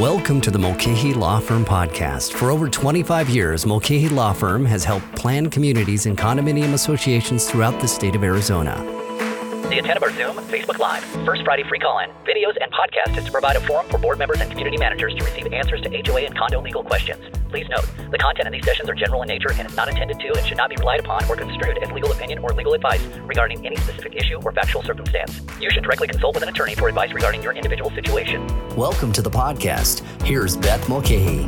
Welcome to the Mulcahy Law Firm podcast. For over 25 years, Mulcahy Law Firm has helped plan communities and condominium associations throughout the state of Arizona. The intent of our Zoom, Facebook Live, First Friday free call-in, videos, and podcast is to provide a forum for board members and community managers to receive answers to HOA and condo legal questions. Please note, the content of these sessions are general in nature and is not intended to and should not be relied upon or construed as legal opinion or legal advice regarding any specific issue or factual circumstance. You should directly consult with an attorney for advice regarding your individual situation. Welcome to the podcast. Here's Beth Mulcahy.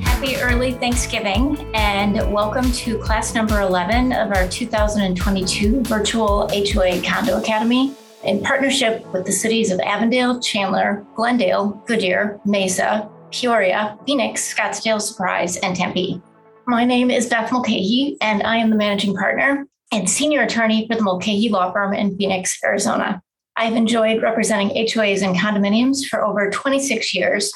Happy early Thanksgiving and welcome to class number 11 of our 2022 virtual HOA Condo Academy in partnership with the cities of Avondale, Chandler, Glendale, Goodyear, Mesa, Peoria, Phoenix, Scottsdale, Surprise, and Tempe. My name is Beth Mulcahy, and I am the managing partner and senior attorney for the Mulcahy Law Firm in Phoenix, Arizona. I've enjoyed representing HOAs and condominiums for over 26 years,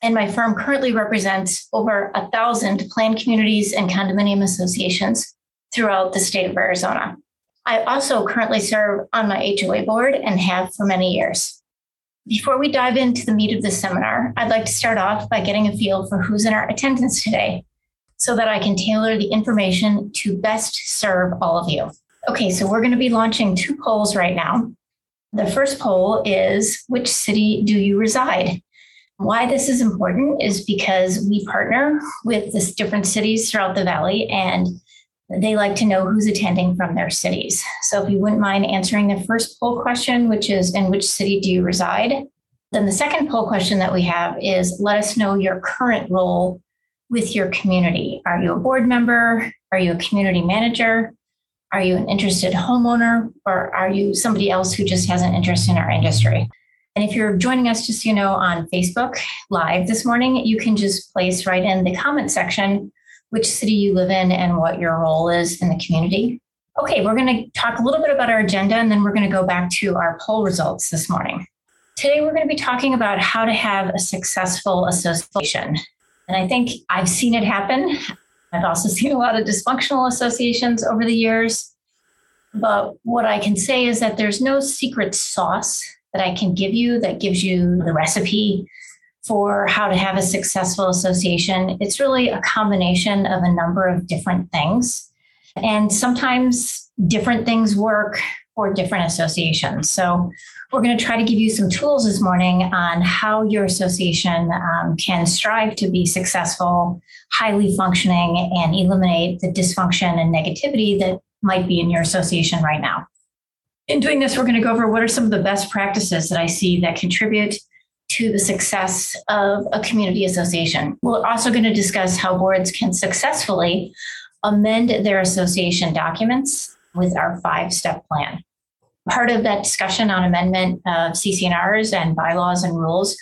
and my firm currently represents over 1,000 planned communities and condominium associations throughout the state of Arizona. I also currently serve on my HOA board and have for many years. Before we dive into the meat of this seminar, I'd like to start off by getting a feel for who's in our attendance today so that I can tailor the information to best serve all of you. Okay, so we're going to be launching two polls right now. The first poll is, which city do you reside? Why this is important is because we partner with the different cities throughout the valley, and they like to know who's attending from their cities. So if you wouldn't mind answering the first poll question, which is, in which city do you reside? Then the second poll question that we have is, let us know your current role with your community. Are you a board member? Are you a community manager? Are you an interested homeowner? Or are you somebody else who just has an interest in our industry? And if you're joining us, just so you know, on Facebook Live this morning, you can just place right in the comment section which city you live in and what your role is in the community. Okay, we're going to talk a little bit about our agenda, and then we're going to go back to our poll results this morning. Today, we're going to be talking about how to have a successful association. And I think I've seen it happen. I've also seen a lot of dysfunctional associations over the years. But what I can say is that there's no secret sauce that I can give you that gives you the recipe for how to have a successful association. It's really a combination of a number of different things. And sometimes different things work for different associations. So we're going to try to give you some tools this morning on how your association can strive to be successful, highly functioning, and eliminate the dysfunction and negativity that might be in your association right now. In doing this, we're going to go over what are some of the best practices that I see that contribute to the success of a community association. We're also going to discuss how boards can successfully amend their association documents with our 5-step plan. Part of that discussion on amendment of CC&Rs and bylaws and rules,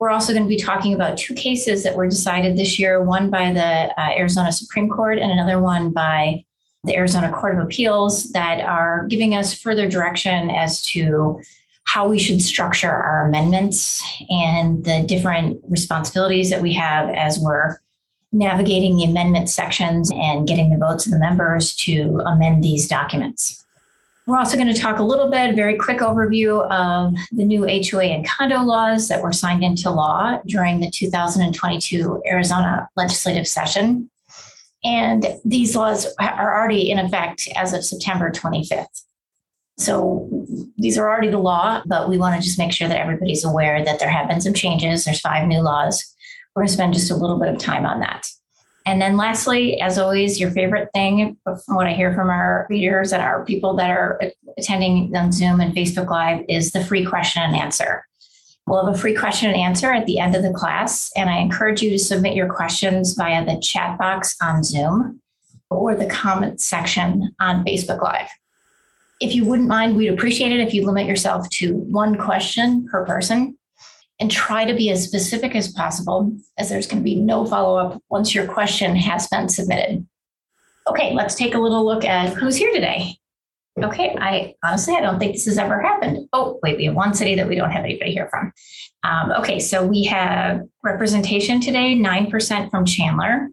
we're also going to be talking about two cases that were decided this year, one by the Arizona Supreme Court and another one by the Arizona Court of Appeals, that are giving us further direction as to how we should structure our amendments and the different responsibilities that we have as we're navigating the amendment sections and getting the votes of the members to amend these documents. We're also going to talk a little bit, very quick overview of the new HOA and condo laws that were signed into law during the 2022 Arizona legislative session. And these laws are already in effect as of September 25th. So these are already the law, but we want to just make sure that everybody's aware that there have been some changes. There's 5 new laws. We're going to spend just a little bit of time on that. And then lastly, as always, your favorite thing, from what I hear from our readers and our people that are attending on Zoom and Facebook Live, is the free question and answer. We'll have a free question and answer at the end of the class, and I encourage you to submit your questions via the chat box on Zoom or the comment section on Facebook Live. If you wouldn't mind, we'd appreciate it if you limit yourself to one question per person and try to be as specific as possible, as there's going to be no follow-up once your question has been submitted. Okay, let's take a little look at who's here today. Okay, I don't think this has ever happened. Oh, wait, we have one city that we don't have anybody here from. Okay, so we have representation today, 9% from Chandler,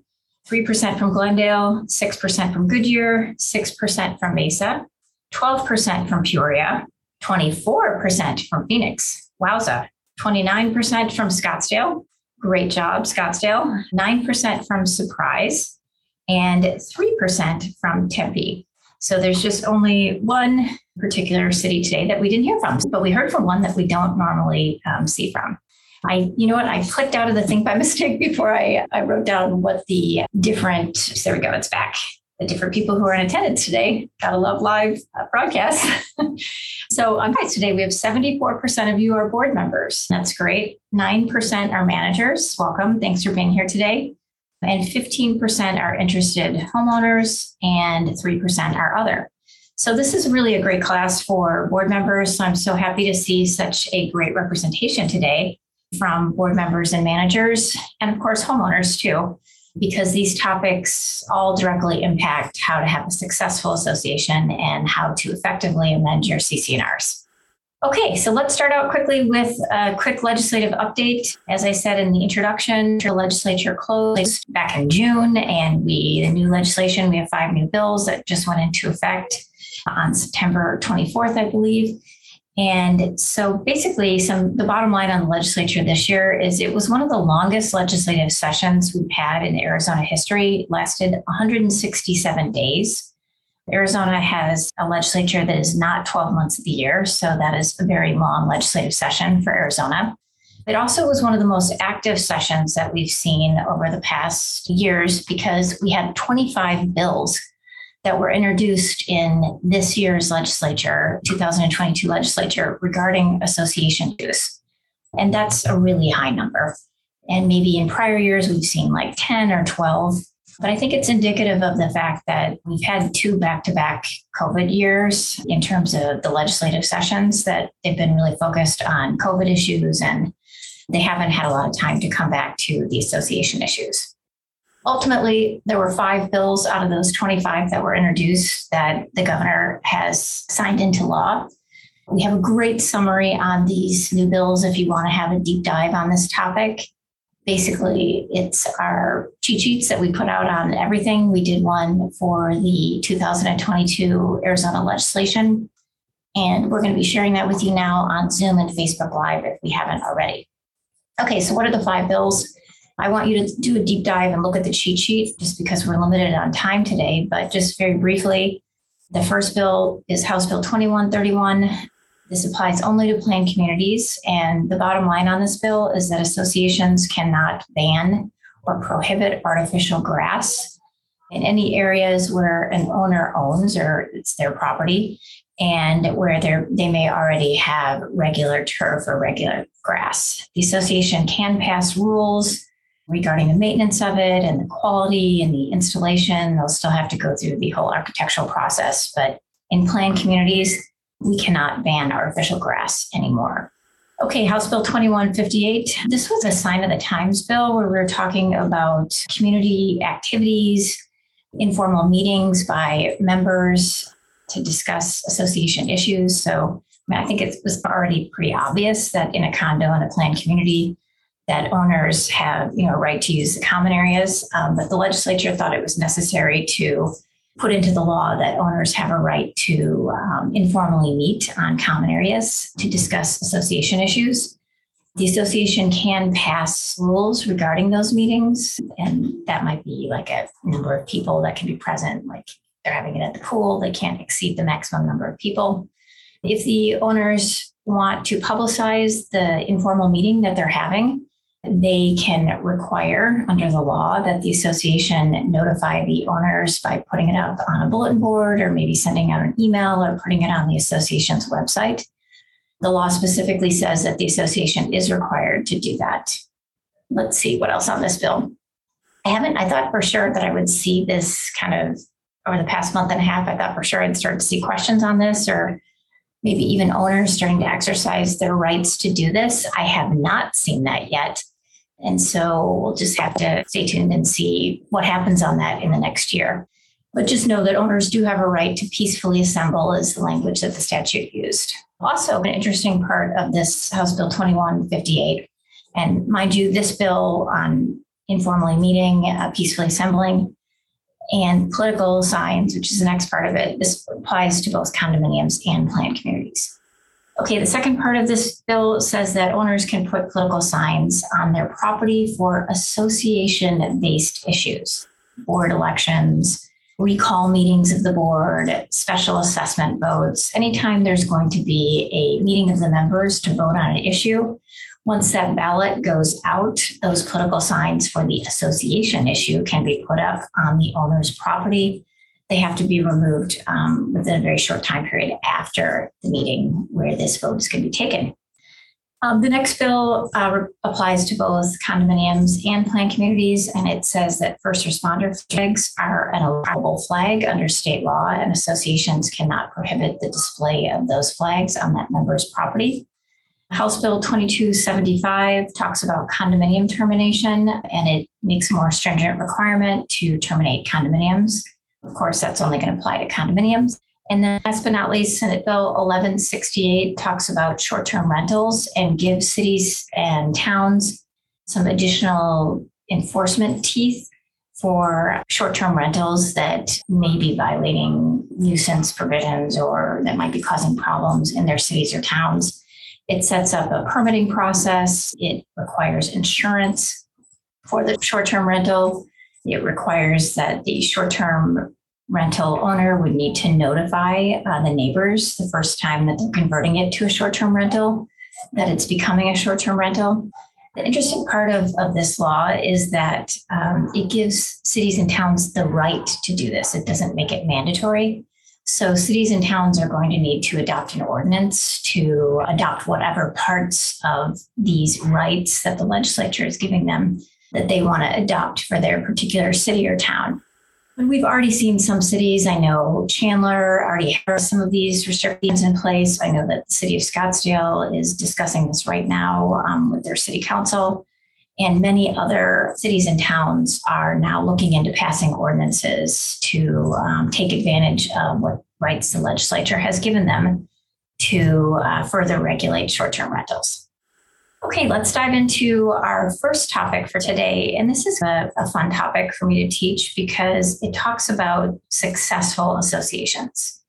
3% from Glendale, 6% from Goodyear, 6% from Mesa, 12% from Peoria, 24% from Phoenix. Wowza. 29% from Scottsdale. Great job, Scottsdale. 9% from Surprise and 3% from Tempe. So there's just only one particular city today that we didn't hear from, but we heard from one that we don't normally see from. I clicked out of the thing by mistake before I wrote down what the different, there we go, it's back. The different people who are in attendance today. Gotta love live broadcasts. So today we have 74% of you are board members. That's great. 9% are managers. Welcome. Thanks for being here today. And 15% are interested homeowners and 3% are other. So this is really a great class for board members. So I'm so happy to see such a great representation today from board members and managers, and of course, homeowners too, because these topics all directly impact how to have a successful association and how to effectively amend your CC&Rs. Okay, so let's start out quickly with a quick legislative update. As I said in the introduction, the legislature closed back in June, and we have 5 new bills that just went into effect on September 24th, I believe. And so basically the bottom line on the legislature this year is it was one of the longest legislative sessions we've had in Arizona history. It lasted 167 days. Arizona has a legislature that is not 12 months of the year, so that is a very long legislative session for Arizona. It also was one of the most active sessions that we've seen over the past years because we had 25 bills that were introduced in this year's legislature, 2022 legislature, regarding association use. And that's a really high number. And maybe in prior years, we've seen like 10 or 12. But I think it's indicative of the fact that we've had 2 back-to-back COVID years in terms of the legislative sessions, that they've been really focused on COVID issues, and they haven't had a lot of time to come back to the association issues. Ultimately, there were 5 bills out of those 25 that were introduced that the governor has signed into law. We have a great summary on these new bills if you want to have a deep dive on this topic. Basically, it's our cheat sheets that we put out on everything. We did one for the 2022 Arizona legislation, and we're going to be sharing that with you now on Zoom and Facebook Live if we haven't already. Okay, so what are the 5 bills? I want you to do a deep dive and look at the cheat sheet just because we're limited on time today, but just very briefly, the first bill is House Bill 2131. This applies only to planned communities, and the bottom line on this bill is that associations cannot ban or prohibit artificial grass in any areas where an owner owns or it's their property and where they may already have regular turf or regular grass. The association can pass rules regarding the maintenance of it and the quality and the installation. They'll still have to go through the whole architectural process, but in planned communities, we cannot ban artificial grass anymore. Okay, House Bill 2158. This was a sign of the times bill where we were talking about community activities, informal meetings by members to discuss association issues. So I think it was already pretty obvious that in a condo in a planned community, that owners have, right to use the common areas, but the legislature thought it was necessary to put into the law that owners have a right to informally meet on common areas to discuss association issues. The association can pass rules regarding those meetings, and that might be like a number of people that can be present, like they're having it at the pool, they can't exceed the maximum number of people. If the owners want to publicize the informal meeting that they're having, they can require under the law that the association notify the owners by putting it up on a bulletin board or maybe sending out an email or putting it on the association's website. The law specifically says that the association is required to do that. Let's see what else on this bill. I thought for sure that I would see this kind of over the past month and a half. I thought for sure I'd start to see questions on this or maybe even owners starting to exercise their rights to do this. I have not seen that yet. And so we'll just have to stay tuned and see what happens on that in the next year. But just know that owners do have a right to peacefully assemble is the language that the statute used. Also, an interesting part of this House Bill 2158, and mind you, this bill on informally meeting, peacefully assembling, and political signs, which is the next part of it. This applies to both condominiums and planned communities. Okay, the second part of this bill says that owners can put political signs on their property for association-based issues, board elections, recall meetings of the board, special assessment votes. Anytime there's going to be a meeting of the members to vote on an issue, once that ballot goes out, those political signs for the association issue can be put up on the owner's property. They have to be removed within a very short time period after the meeting where this vote is going to be taken. The next bill applies to both condominiums and planned communities, and it says that first responder flags are an allowable flag under state law, and associations cannot prohibit the display of those flags on that member's property. House Bill 2275 talks about condominium termination, and it makes a more stringent requirement to terminate condominiums. Of course, that's only going to apply to condominiums. And then last but not least, Senate Bill 1168 talks about short-term rentals and gives cities and towns some additional enforcement teeth for short-term rentals that may be violating nuisance provisions or that might be causing problems in their cities or towns. It sets up a permitting process. It requires insurance for the short-term rental. It requires that the short-term rental owner would need to notify the neighbors the first time that they're converting it to a short-term rental, that it's becoming a short-term rental. The interesting part of this law is that it gives cities and towns the right to do this. It doesn't make it mandatory. So cities and towns are going to need to adopt an ordinance to adopt whatever parts of these rights that the legislature is giving them that they want to adopt for their particular city or town. And we've already seen some cities, I know Chandler already has some of these restrictions in place. I know that the city of Scottsdale is discussing this right now with their city council. And many other cities and towns are now looking into passing ordinances to take advantage of what rights the legislature has given them to further regulate short-term rentals. Okay, let's dive into our first topic for today. And this is a fun topic for me to teach because it talks about successful associations.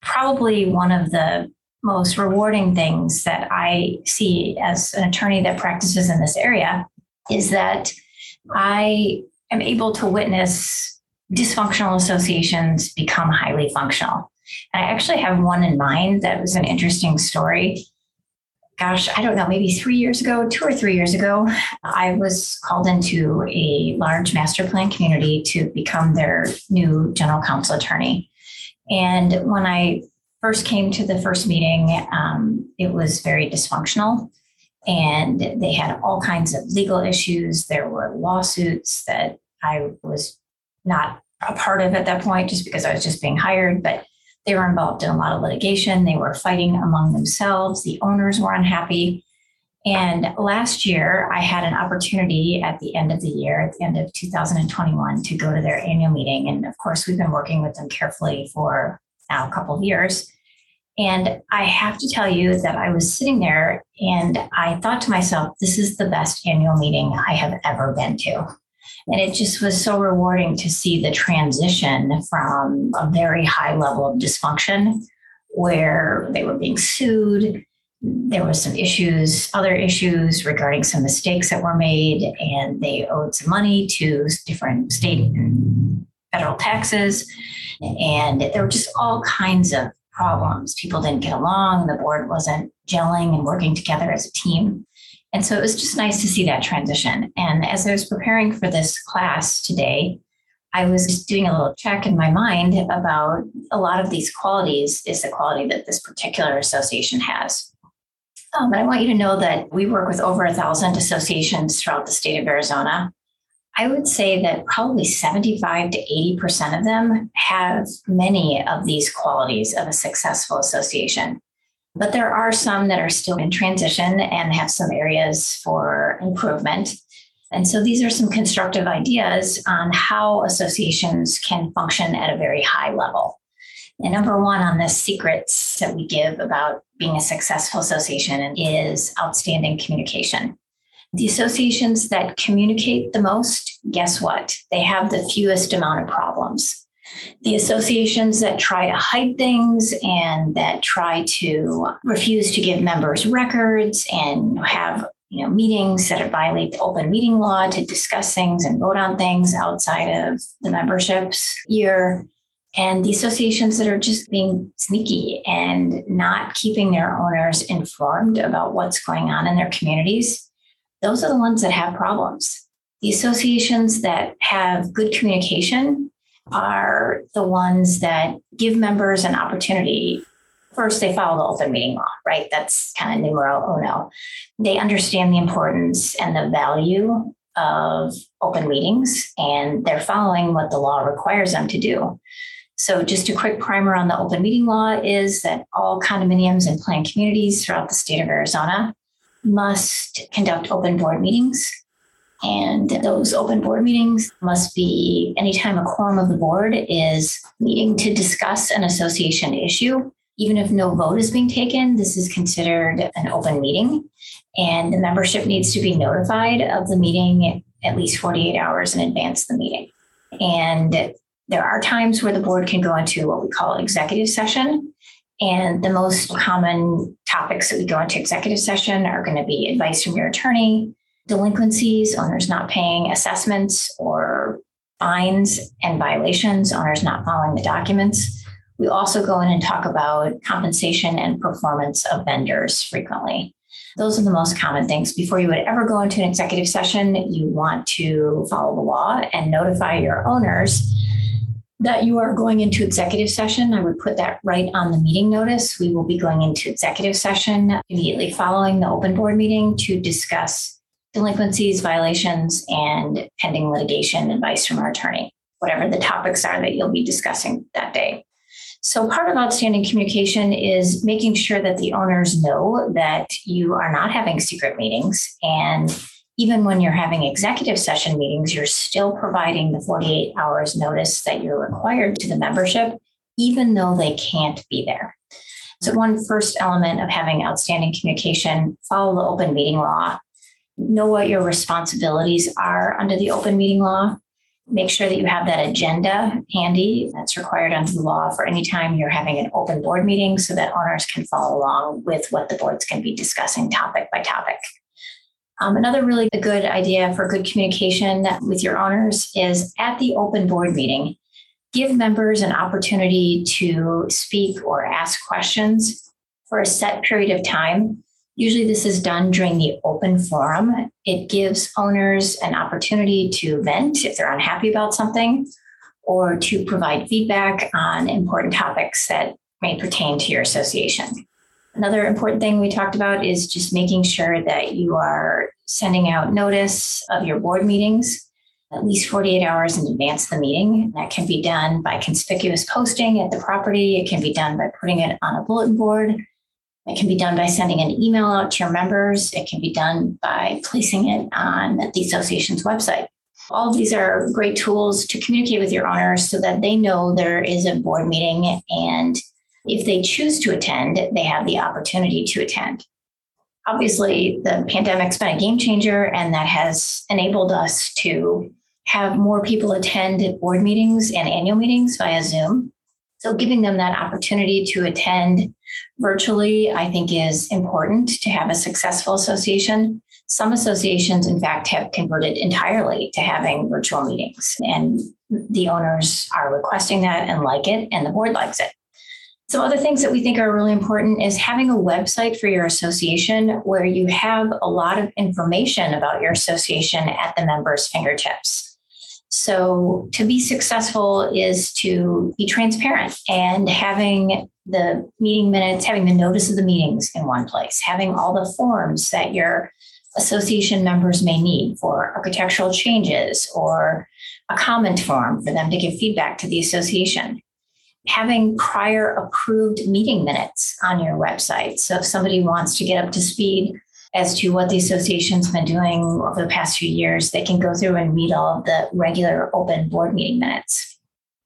Probably one of the most rewarding things that I see as an attorney that practices in this area is that I am able to witness dysfunctional associations become highly functional. And I actually have one in mind that was an interesting story. Gosh, I don't know, maybe 2 or 3 years ago, I was called into a large master plan community to become their new general counsel attorney. And when I first came to the first meeting, it was very dysfunctional and they had all kinds of legal issues. There were lawsuits that I was not a part of at that point just because I was just being hired, but they were involved in a lot of litigation. They were fighting among themselves. The owners were unhappy. And last year, I had an opportunity at the end of the year, at the end of 2021, to go to their annual meeting. And of course, we've been working with them carefully for now a couple of years. And I have to tell you that I was sitting there and I thought to myself, this is the best annual meeting I have ever been to. And it just was so rewarding to see the transition from a very high level of dysfunction where they were being sued. There were some issues, other issues regarding some mistakes that were made, and they owed some money to different state and federal taxes. And there were just all kinds of problems. People didn't get along. The board wasn't gelling and working together as a team. And so it was just nice to see that transition. And as I was preparing for this class today, I was just doing a little check in my mind about a lot of these qualities is the quality that this particular association has. But I want you to know that we work with over 1,000 associations throughout the state of Arizona. I would say that probably 75 to 80% of them have many of these qualities of a successful association. But there are some that are still in transition and have some areas for improvement. And so these are some constructive ideas on how associations can function at a very high level. And number one on the secrets that we give about being a successful association is outstanding communication. The associations that communicate the most, guess what? They have the fewest amount of problems. The associations that try to hide things and that try to refuse to give members records and have meetings that violate the open meeting law to discuss things and vote on things outside of the membership's year. And the associations that are just being sneaky and not keeping their owners informed about what's going on in their communities, those are the ones that have problems. The associations that have good communication are the ones that give members an opportunity. First, they follow the open meeting law, right? That's kind of numero uno. They understand the importance and the value of open meetings, and they're following what the law requires them to do. So just a quick primer on the open meeting law is that all condominiums and planned communities throughout the state of Arizona must conduct open board meetings. And those open board meetings must be anytime a quorum of the board is meeting to discuss an association issue. Even if no vote is being taken, this is considered an open meeting. And the membership needs to be notified of the meeting at least 48 hours in advance of the meeting. And there are times where the board can go into what we call executive session. And the most common topics that we go into executive session are going to be advice from your attorney, delinquencies, owners not paying assessments or fines and violations, owners not following the documents. We also go in and talk about compensation and performance of vendors frequently. Those are the most common things. Before you would ever go into an executive session, you want to follow the law and notify your owners that you are going into executive session. I would put that right on the meeting notice. We will be going into executive session immediately following the open board meeting to discuss delinquencies, violations, and pending litigation advice from our attorney, whatever the topics are that you'll be discussing that day. So part of outstanding communication is making sure that the owners know that you are not having secret meetings. And even when you're having executive session meetings, you're still providing the 48 hours notice that you're required to the membership, even though they can't be there. So one first element of having outstanding communication, follow the open meeting law. Know what your responsibilities are under the open meeting law. Make sure that you have that agenda handy. That's required under the law for any time you're having an open board meeting so that owners can follow along with what the board's going to be discussing topic by topic. Another really good idea for good communication with your owners is at the open board meeting, give members an opportunity to speak or ask questions for a set period of time. Usually this is done during the open forum. It gives owners an opportunity to vent if they're unhappy about something or to provide feedback on important topics that may pertain to your association. Another important thing we talked about is just making sure that you are sending out notice of your board meetings at least 48 hours in advance of the meeting. That can be done by conspicuous posting at the property. It can be done by putting it on a bulletin board. It can be done by sending an email out to your members. It can be done by placing it on the association's website. All of these are great tools to communicate with your owners so that they know there is a board meeting, and if they choose to attend, they have the opportunity to attend. Obviously, the pandemic's been a game changer, and that has enabled us to have more people attend board meetings and annual meetings via Zoom. So giving them that opportunity to attend virtually, I think, is important to have a successful association. Some associations, in fact, have converted entirely to having virtual meetings, and the owners are requesting that and like it, and the board likes it. Some other things that we think are really important is having a website for your association where you have a lot of information about your association at the members' fingertips. So to be successful is to be transparent, and having the meeting minutes, having the notice of the meetings in one place, having all the forms that your association members may need for architectural changes or a comment form for them to give feedback to the association. Having prior approved meeting minutes on your website. So if somebody wants to get up to speed as to what the association's been doing over the past few years, they can go through and read all of the regular open board meeting minutes.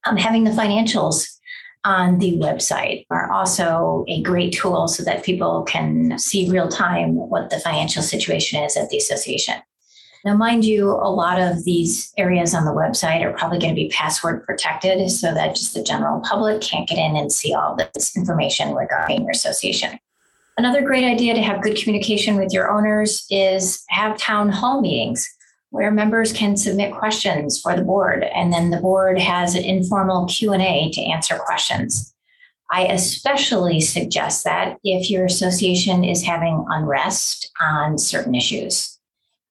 Having the financials on the website are also a great tool so that people can see real time what the financial situation is at the association. Now, mind you, a lot of these areas on the website are probably going to be password protected so that just the general public can't get in and see all this information regarding your association. Another great idea to have good communication with your owners is have town hall meetings where members can submit questions for the board, and then the board has an informal Q&A to answer questions. I especially suggest that if your association is having unrest on certain issues.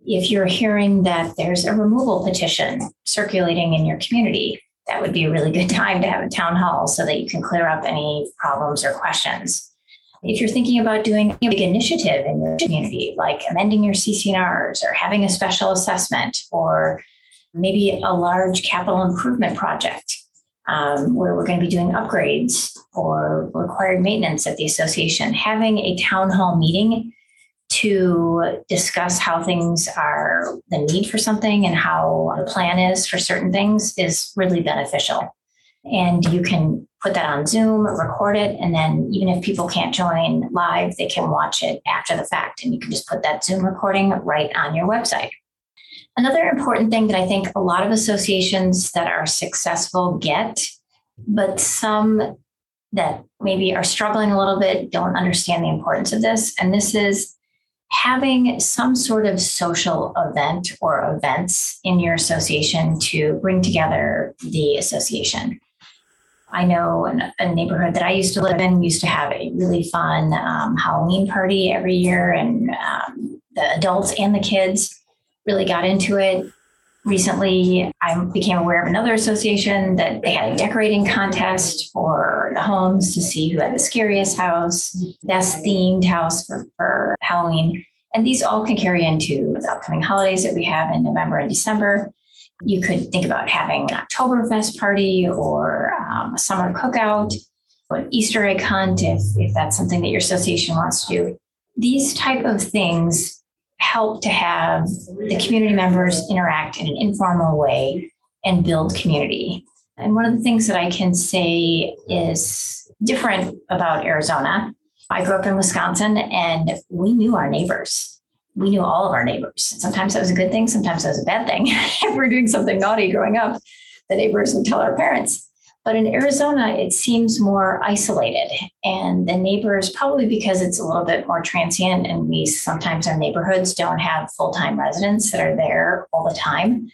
If you're hearing that there's a removal petition circulating in your community, that would be a really good time to have a town hall so that you can clear up any problems or questions. If you're thinking about doing a big initiative in your community, like amending your CC&Rs or having a special assessment or maybe a large capital improvement project, where we're going to be doing upgrades or required maintenance at the association, having a town hall meeting to discuss how things are, the need for something and how the plan is for certain things is really beneficial. And you can put that on Zoom, record it, and then even if people can't join live, they can watch it after the fact. And you can just put that Zoom recording right on your website. Another important thing that I think a lot of associations that are successful get, but some that maybe are struggling a little bit don't understand the importance of this. And this is having some sort of social event or events in your association to bring together the association. I know a neighborhood that I used to live in used to have a really fun Halloween party every year, and the adults and the kids really got into it. Recently, I became aware of another association that they had a decorating contest for the homes to see who had the scariest house, best themed house for Halloween. And these all can carry into the upcoming holidays that we have in November and December. You could think about having an Oktoberfest party or a summer cookout, an Easter egg hunt if that's something that your association wants to do. These type of things help to have the community members interact in an informal way and build community. And one of the things that I can say is different about Arizona. I grew up in Wisconsin and we knew our neighbors. We knew all of our neighbors. Sometimes that was a good thing. Sometimes that was a bad thing. If we were doing something naughty growing up, the neighbors would tell our parents. But in Arizona, it seems more isolated, and the neighbors, probably because it's a little bit more transient and we sometimes our neighborhoods don't have full-time residents that are there all the time.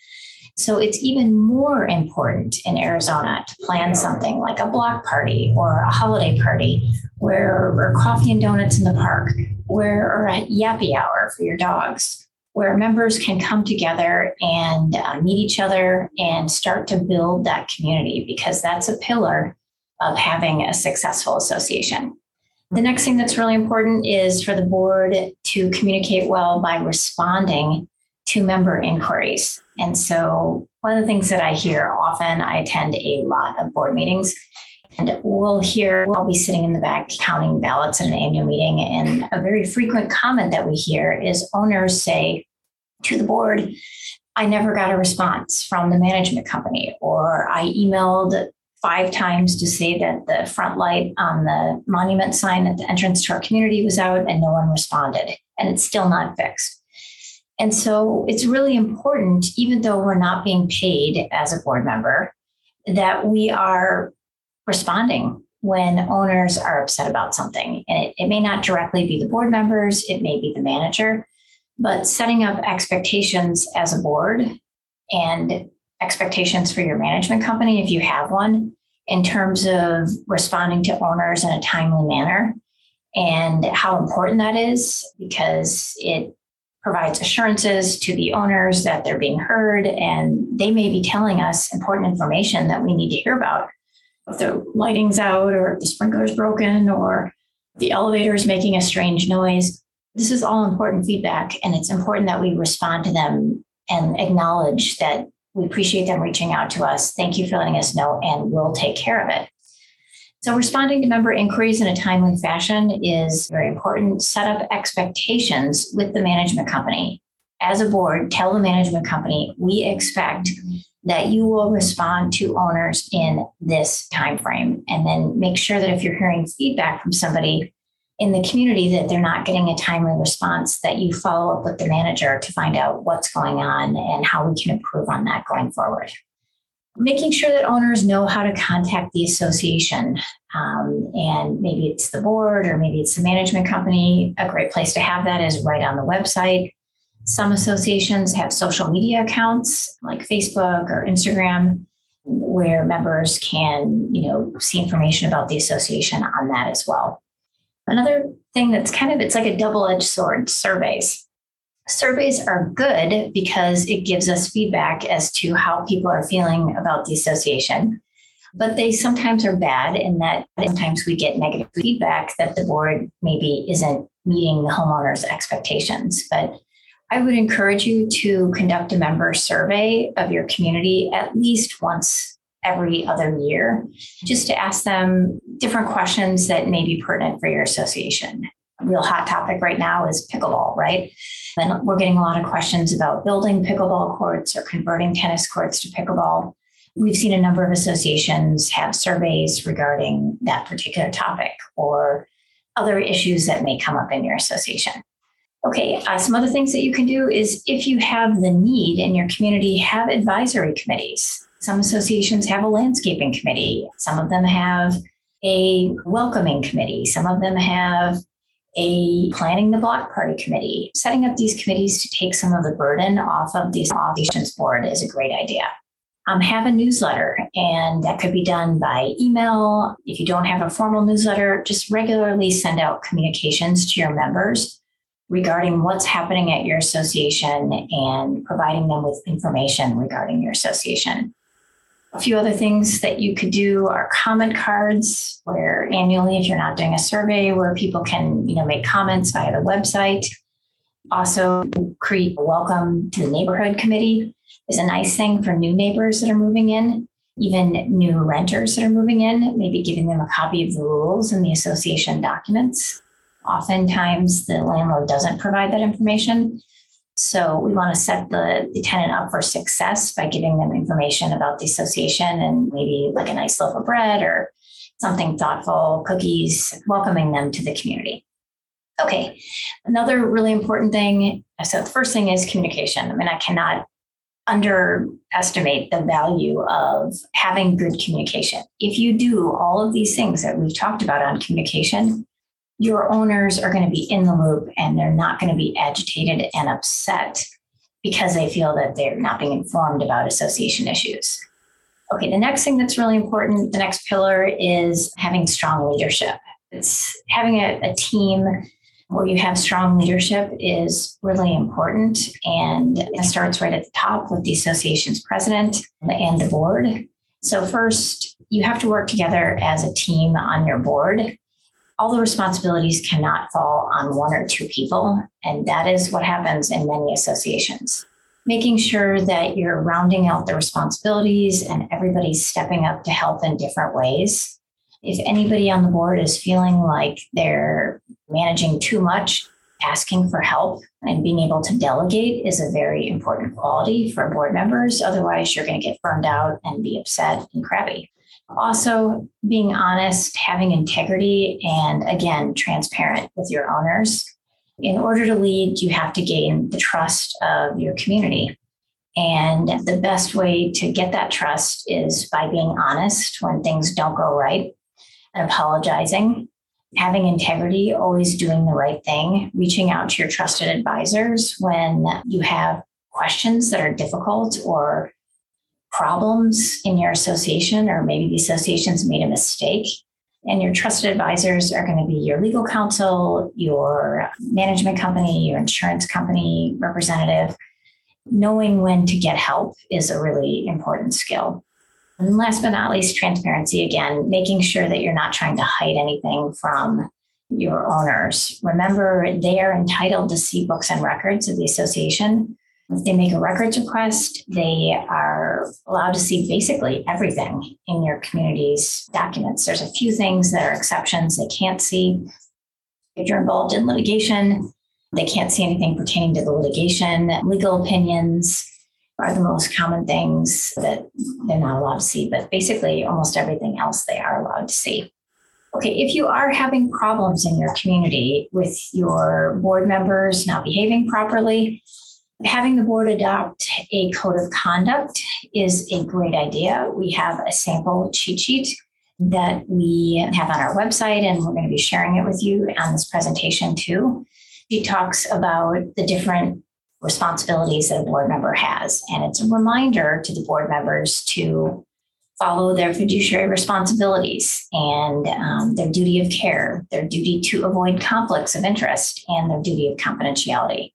So it's even more important in Arizona to plan something like a block party or a holiday party or coffee and donuts in the park or a yappy hour for your dogs, where members can come together and meet each other and start to build that community, because that's a pillar of having a successful association. The next thing that's really important is for the board to communicate well by responding to member inquiries. And so one of the things that I hear often, I attend a lot of board meetings, and I'll be sitting in the back counting ballots at an annual meeting. And a very frequent comment that we hear is owners say to the board, I never got a response from the management company, or I emailed 5 times to say that the front light on the monument sign at the entrance to our community was out and no one responded, and it's still not fixed. And so it's really important, even though we're not being paid as a board member, that we are responding when owners are upset about something. And it may not directly be the board members, it may be the manager, but setting up expectations as a board and expectations for your management company, if you have one, in terms of responding to owners in a timely manner and how important that is, because it provides assurances to the owners that they're being heard, and they may be telling us important information that we need to hear about. If the lighting's out or the sprinkler's broken or the elevator's making a strange noise, this is all important feedback. And it's important that we respond to them and acknowledge that we appreciate them reaching out to us. Thank you for letting us know, and we'll take care of it. So responding to member inquiries in a timely fashion is very important. Set up expectations with the management company. As a board, tell the management company, we expect that you will respond to owners in this time frame, and then make sure that if you're hearing feedback from somebody, in the community that they're not getting a timely response, that you follow up with the manager to find out what's going on and how we can improve on that going forward. Making sure that owners know how to contact the association, and maybe it's the board or maybe it's the management company. A great place to have that is right on the website. Some associations have social media accounts like Facebook or Instagram, where members can, see information about the association on that as well. Another thing that's it's like a double-edged sword, surveys. Surveys are good because it gives us feedback as to how people are feeling about the association, but they sometimes are bad in that sometimes we get negative feedback that the board maybe isn't meeting the homeowner's expectations. But I would encourage you to conduct a member survey of your community at least once every other year, just to ask them different questions that may be pertinent for your association. A real hot topic right now is pickleball, right? And we're getting a lot of questions about building pickleball courts or converting tennis courts to pickleball. We've seen a number of associations have surveys regarding that particular topic or other issues that may come up in your association. Okay, some other things that you can do is, if you have the need in your community, have advisory committees. Some associations have a landscaping committee. Some of them have a welcoming committee. Some of them have a planning the block party committee. Setting up these committees to take some of the burden off of the association's board is a great idea. Have a newsletter, and that could be done by email. If you don't have a formal newsletter, just regularly send out communications to your members regarding what's happening at your association and providing them with information regarding your association. A few other things that you could do are comment cards, where annually, if you're not doing a survey, where people can make comments via the website. Also, create a welcome to the neighborhood committee is a nice thing for new neighbors that are moving in, even new renters that are moving in, maybe giving them a copy of the rules and the association documents. Oftentimes, the landlord doesn't provide that information. So we want to set the tenant up for success by giving them information about the association and maybe like a nice loaf of bread or something thoughtful, cookies, welcoming them to the community. Okay, another really important thing. So the first thing is communication. I cannot underestimate the value of having good communication. If you do all of these things that we've talked about on communication, your owners are going to be in the loop, and they're not going to be agitated and upset because they feel that they're not being informed about association issues. Okay, the next thing that's really important, the next pillar, is having strong leadership. It's having a team where you have strong leadership is really important, and it starts right at the top with the association's president and the board. So first, you have to work together as a team on your board. All the responsibilities cannot fall on one or two people, and that is what happens in many associations. Making sure that you're rounding out the responsibilities and everybody's stepping up to help in different ways. If anybody on the board is feeling like they're managing too much, asking for help and being able to delegate is a very important quality for board members. Otherwise, you're going to get burned out and be upset and crabby. Also, being honest, having integrity, and again, transparent with your owners. In order to lead, you have to gain the trust of your community. And the best way to get that trust is by being honest when things don't go right and apologizing, having integrity, always doing the right thing, reaching out to your trusted advisors when you have questions that are difficult or problems in your association, or maybe the association's made a mistake. And your trusted advisors are going to be your legal counsel, your management company, your insurance company representative. Knowing when to get help is a really important skill. And last but not least, transparency again, making sure that you're not trying to hide anything from your owners. Remember, they are entitled to see books and records of the association. If they make a records request, they are allowed to see basically everything in your community's documents. There's a few things that are exceptions they can't see. If you're involved in litigation, they can't see anything pertaining to the litigation. Legal opinions are the most common things that they're not allowed to see, but basically almost everything else they are allowed to see. Okay, if you are having problems in your community with your board members not behaving properly, having the board adopt a code of conduct is a great idea. We have a sample cheat sheet that we have on our website, and we're going to be sharing it with you on this presentation too. She talks about the different responsibilities that a board member has, and it's a reminder to the board members to follow their fiduciary responsibilities and their duty of care, their duty to avoid conflicts of interest, and their duty of confidentiality.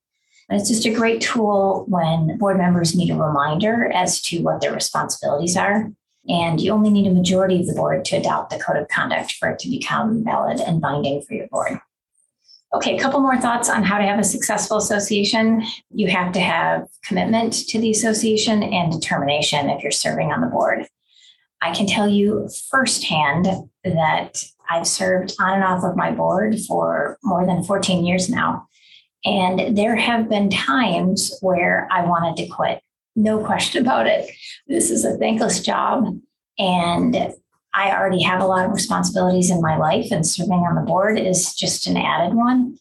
And it's just a great tool when board members need a reminder as to what their responsibilities are. And you only need a majority of the board to adopt the code of conduct for it to become valid and binding for your board. Okay, a couple more thoughts on how to have a successful association. You have to have commitment to the association and determination if you're serving on the board. I can tell you firsthand that I've served on and off of my board for more than 14 years now. And there have been times where I wanted to quit. No question about it. This is a thankless job. And I already have a lot of responsibilities in my life, and serving on the board is just an added one.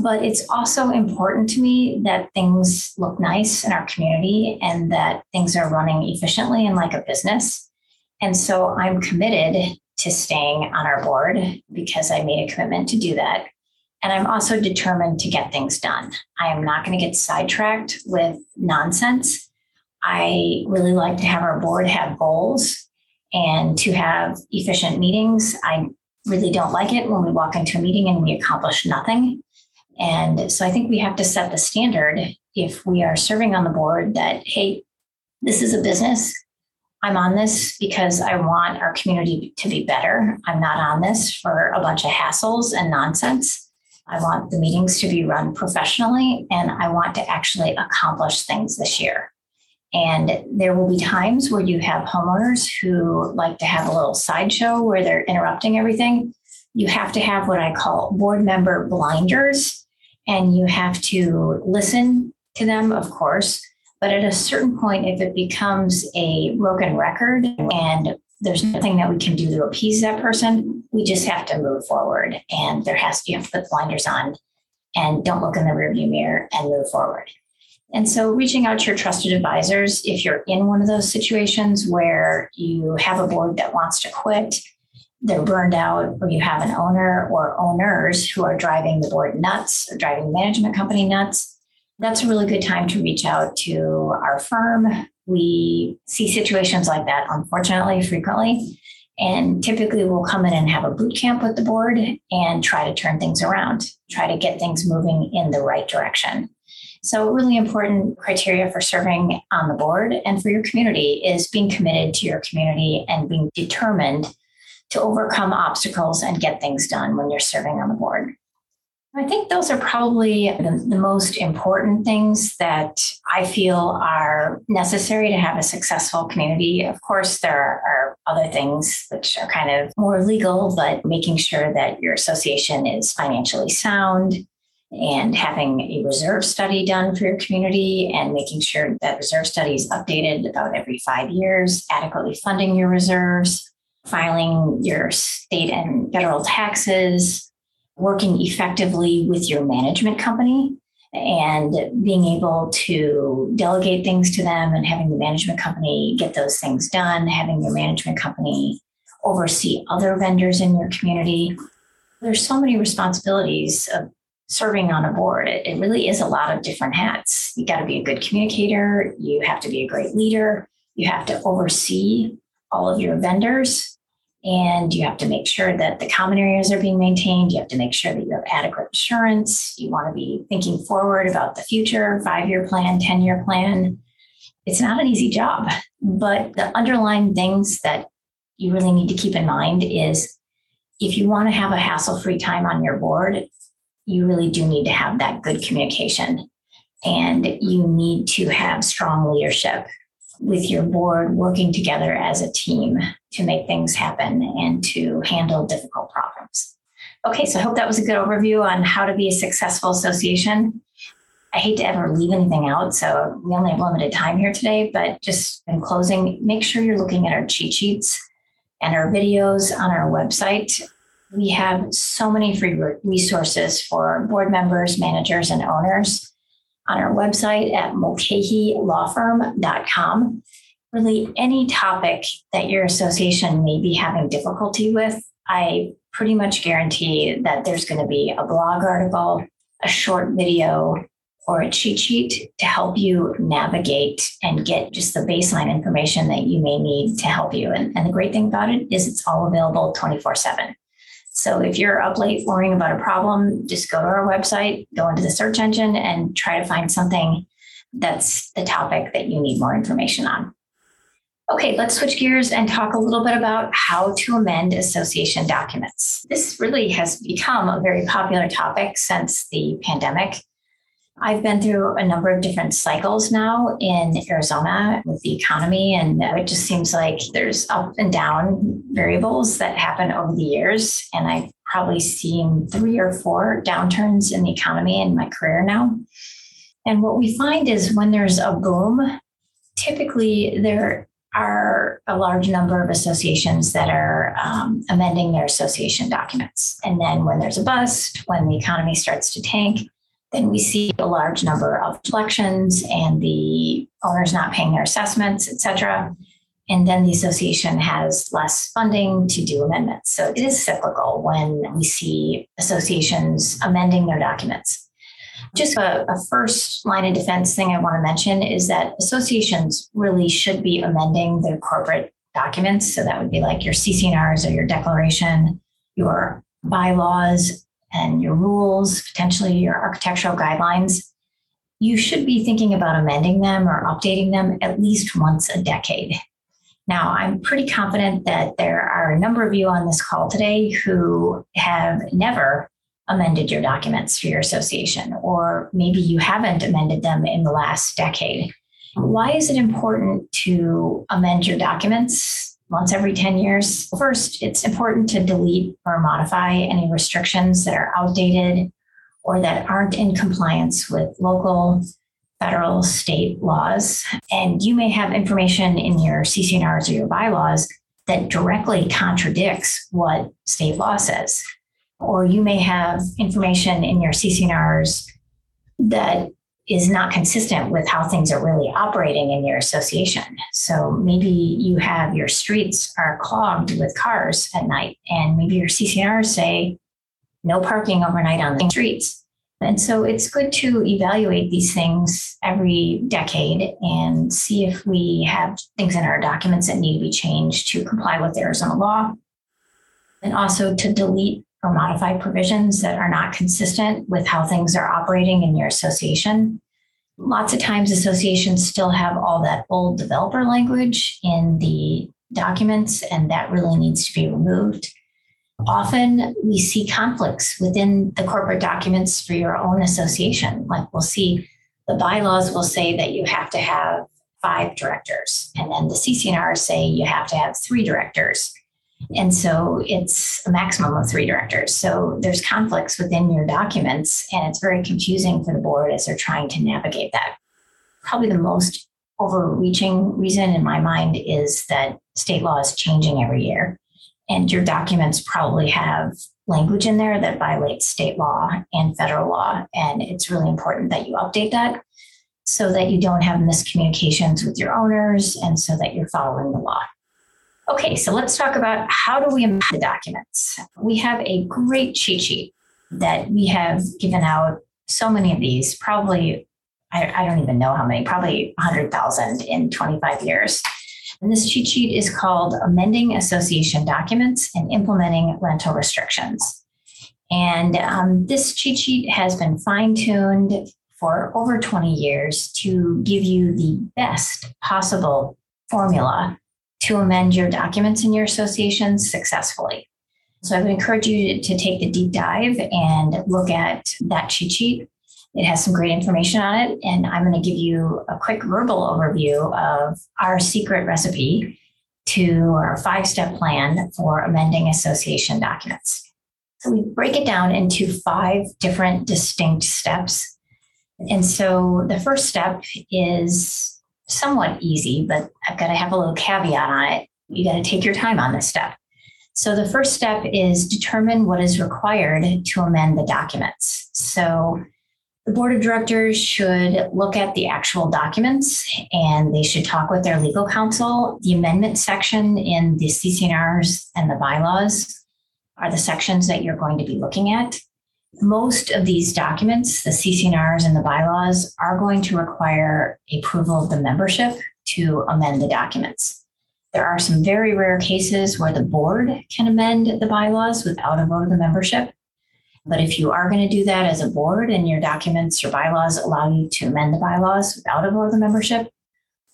But it's also important to me that things look nice in our community and that things are running efficiently and like a business. And so I'm committed to staying on our board because I made a commitment to do that. And I'm also determined to get things done. I am not going to get sidetracked with nonsense. I really like to have our board have goals and to have efficient meetings. I really don't like it when we walk into a meeting and we accomplish nothing. And so I think we have to set the standard if we are serving on the board that, hey, this is a business. I'm on this because I want our community to be better. I'm not on this for a bunch of hassles and nonsense. I want the meetings to be run professionally, and I want to actually accomplish things this year. And there will be times where you have homeowners who like to have a little sideshow where they're interrupting everything. You have to have what I call board member blinders, and you have to listen to them, of course. But at a certain point, if it becomes a broken record and there's nothing that we can do to appease that person, we just have to move forward. And there has to be, you have to put blinders on and don't look in the rearview mirror and move forward. And so reaching out to your trusted advisors, if you're in one of those situations where you have a board that wants to quit, they're burned out, or you have an owner or owners who are driving the board nuts or driving the management company nuts, that's a really good time to reach out to our firm. We see situations like that, unfortunately, frequently. And typically we'll come in and have a boot camp with the board and try to turn things around, try to get things moving in the right direction. So really important criteria for serving on the board and for your community is being committed to your community and being determined to overcome obstacles and get things done when you're serving on the board. I think those are probably the most important things that I feel are necessary to have a successful community. Of course, there are other things which are kind of more legal, but making sure that your association is financially sound, and having a reserve study done for your community and making sure that reserve study is updated about every 5 years, adequately funding your reserves, filing your state and federal taxes, working effectively with your management company and being able to delegate things to them and having the management company get those things done, having your management company oversee other vendors in your community. There's so many responsibilities of serving on a board. It really is a lot of different hats. You got to be a good communicator. You have to be a great leader. You have to oversee all of your vendors, and you have to make sure that the common areas are being maintained. You have to make sure that you have adequate insurance. You want to be thinking forward about the future, 5-year plan, 10-year plan. It's not an easy job, but the underlying things that you really need to keep in mind is if you want to have a hassle-free time on your board, you really do need to have that good communication, and you need to have strong leadership with your board working together as a team to make things happen and to handle difficult problems. Okay, so I hope that was a good overview on how to be a successful association. I hate to ever leave anything out, so we only have limited time here today, but just in closing, make sure you're looking at our cheat sheets and our videos on our website. We have so many free resources for board members, managers, and owners on our website at MulcahyLawFirm.com. Really, any topic that your association may be having difficulty with, I pretty much guarantee that there's going to be a blog article, a short video, or a cheat sheet to help you navigate and get just the baseline information that you may need to help you. And the great thing about it is it's all available 24/7. So if you're up late worrying about a problem, just go to our website, go into the search engine, and try to find something that's the topic that you need more information on. Okay, let's switch gears and talk a little bit about how to amend association documents. This really has become a very popular topic since the pandemic. I've been through a number of different cycles now in Arizona with the economy, and it just seems like there's up and down variables that happen over the years. And I've probably seen 3 or 4 downturns in the economy in my career now. And what we find is when there's a boom, typically there are a large number of associations that are amending their association documents. And then when there's a bust, when the economy starts to tank, then we see a large number of elections and the owners not paying their assessments, et cetera. And then the association has less funding to do amendments. So it is cyclical when we see associations amending their documents. Just a first line of defense thing I want to mention is that associations really should be amending their corporate documents. So that would be like your CC&Rs or your declaration, your bylaws, and your rules, potentially your architectural guidelines. You should be thinking about amending them or updating them at least once a decade. Now, I'm pretty confident that there are a number of you on this call today who have never amended your documents for your association, or maybe you haven't amended them in the last decade. Why is it important to amend your documents once every 10 years? First, it's important to delete or modify any restrictions that are outdated or that aren't in compliance with local, federal, state laws. And you may have information in your CC&Rs or your bylaws that directly contradicts what state law says. Or you may have information in your CC&Rs that is not consistent with how things are really operating in your association. So maybe you have your streets are clogged with cars at night, and maybe your CC&Rs say no parking overnight on the streets. And so it's good to evaluate these things every decade and see if we have things in our documents that need to be changed to comply with Arizona law, and also to delete or modify provisions that are not consistent with how things are operating in your association. Lots of times associations still have all that old developer language in the documents, and that really needs to be removed. Often we see conflicts within the corporate documents for your own association. Like we'll see the bylaws will say that you have to have 5 directors, and then the CC&Rs say you have to have 3 directors. And so it's a maximum of 3 directors. So there's conflicts within your documents, and it's very confusing for the board as they're trying to navigate that. Probably the most overreaching reason in my mind is that state law is changing every year, and your documents probably have language in there that violates state law and federal law. And it's really important that you update that so that you don't have miscommunications with your owners and so that you're following the law. Okay, so let's talk about how do we amend the documents. We have a great cheat sheet that we have given out, so many of these, probably, I don't even know how many, probably 100,000 in 25 years. And this cheat sheet is called Amending Association Documents and Implementing Rental Restrictions. And this cheat sheet has been fine-tuned for over 20 years to give you the best possible formula to amend your documents in your associations successfully. So I would encourage you to take the deep dive and look at that cheat sheet. It has some great information on it. And I'm going to give you a quick verbal overview of our secret recipe to our 5-step plan for amending association documents. So we break it down into 5 different distinct steps. And so the first step is somewhat easy, but I've got to have a little caveat on it. You got to take your time on this step. So the first step is determine what is required to amend the documents. So the board of directors should look at the actual documents and they should talk with their legal counsel. The amendment section in the CC&Rs and the bylaws are the sections that you're going to be looking at. Most of these documents, the CC&Rs and the bylaws, are going to require approval of the membership to amend the documents. There are some very rare cases where the board can amend the bylaws without a vote of the membership. But if you are going to do that as a board and your documents or bylaws allow you to amend the bylaws without a vote of the membership,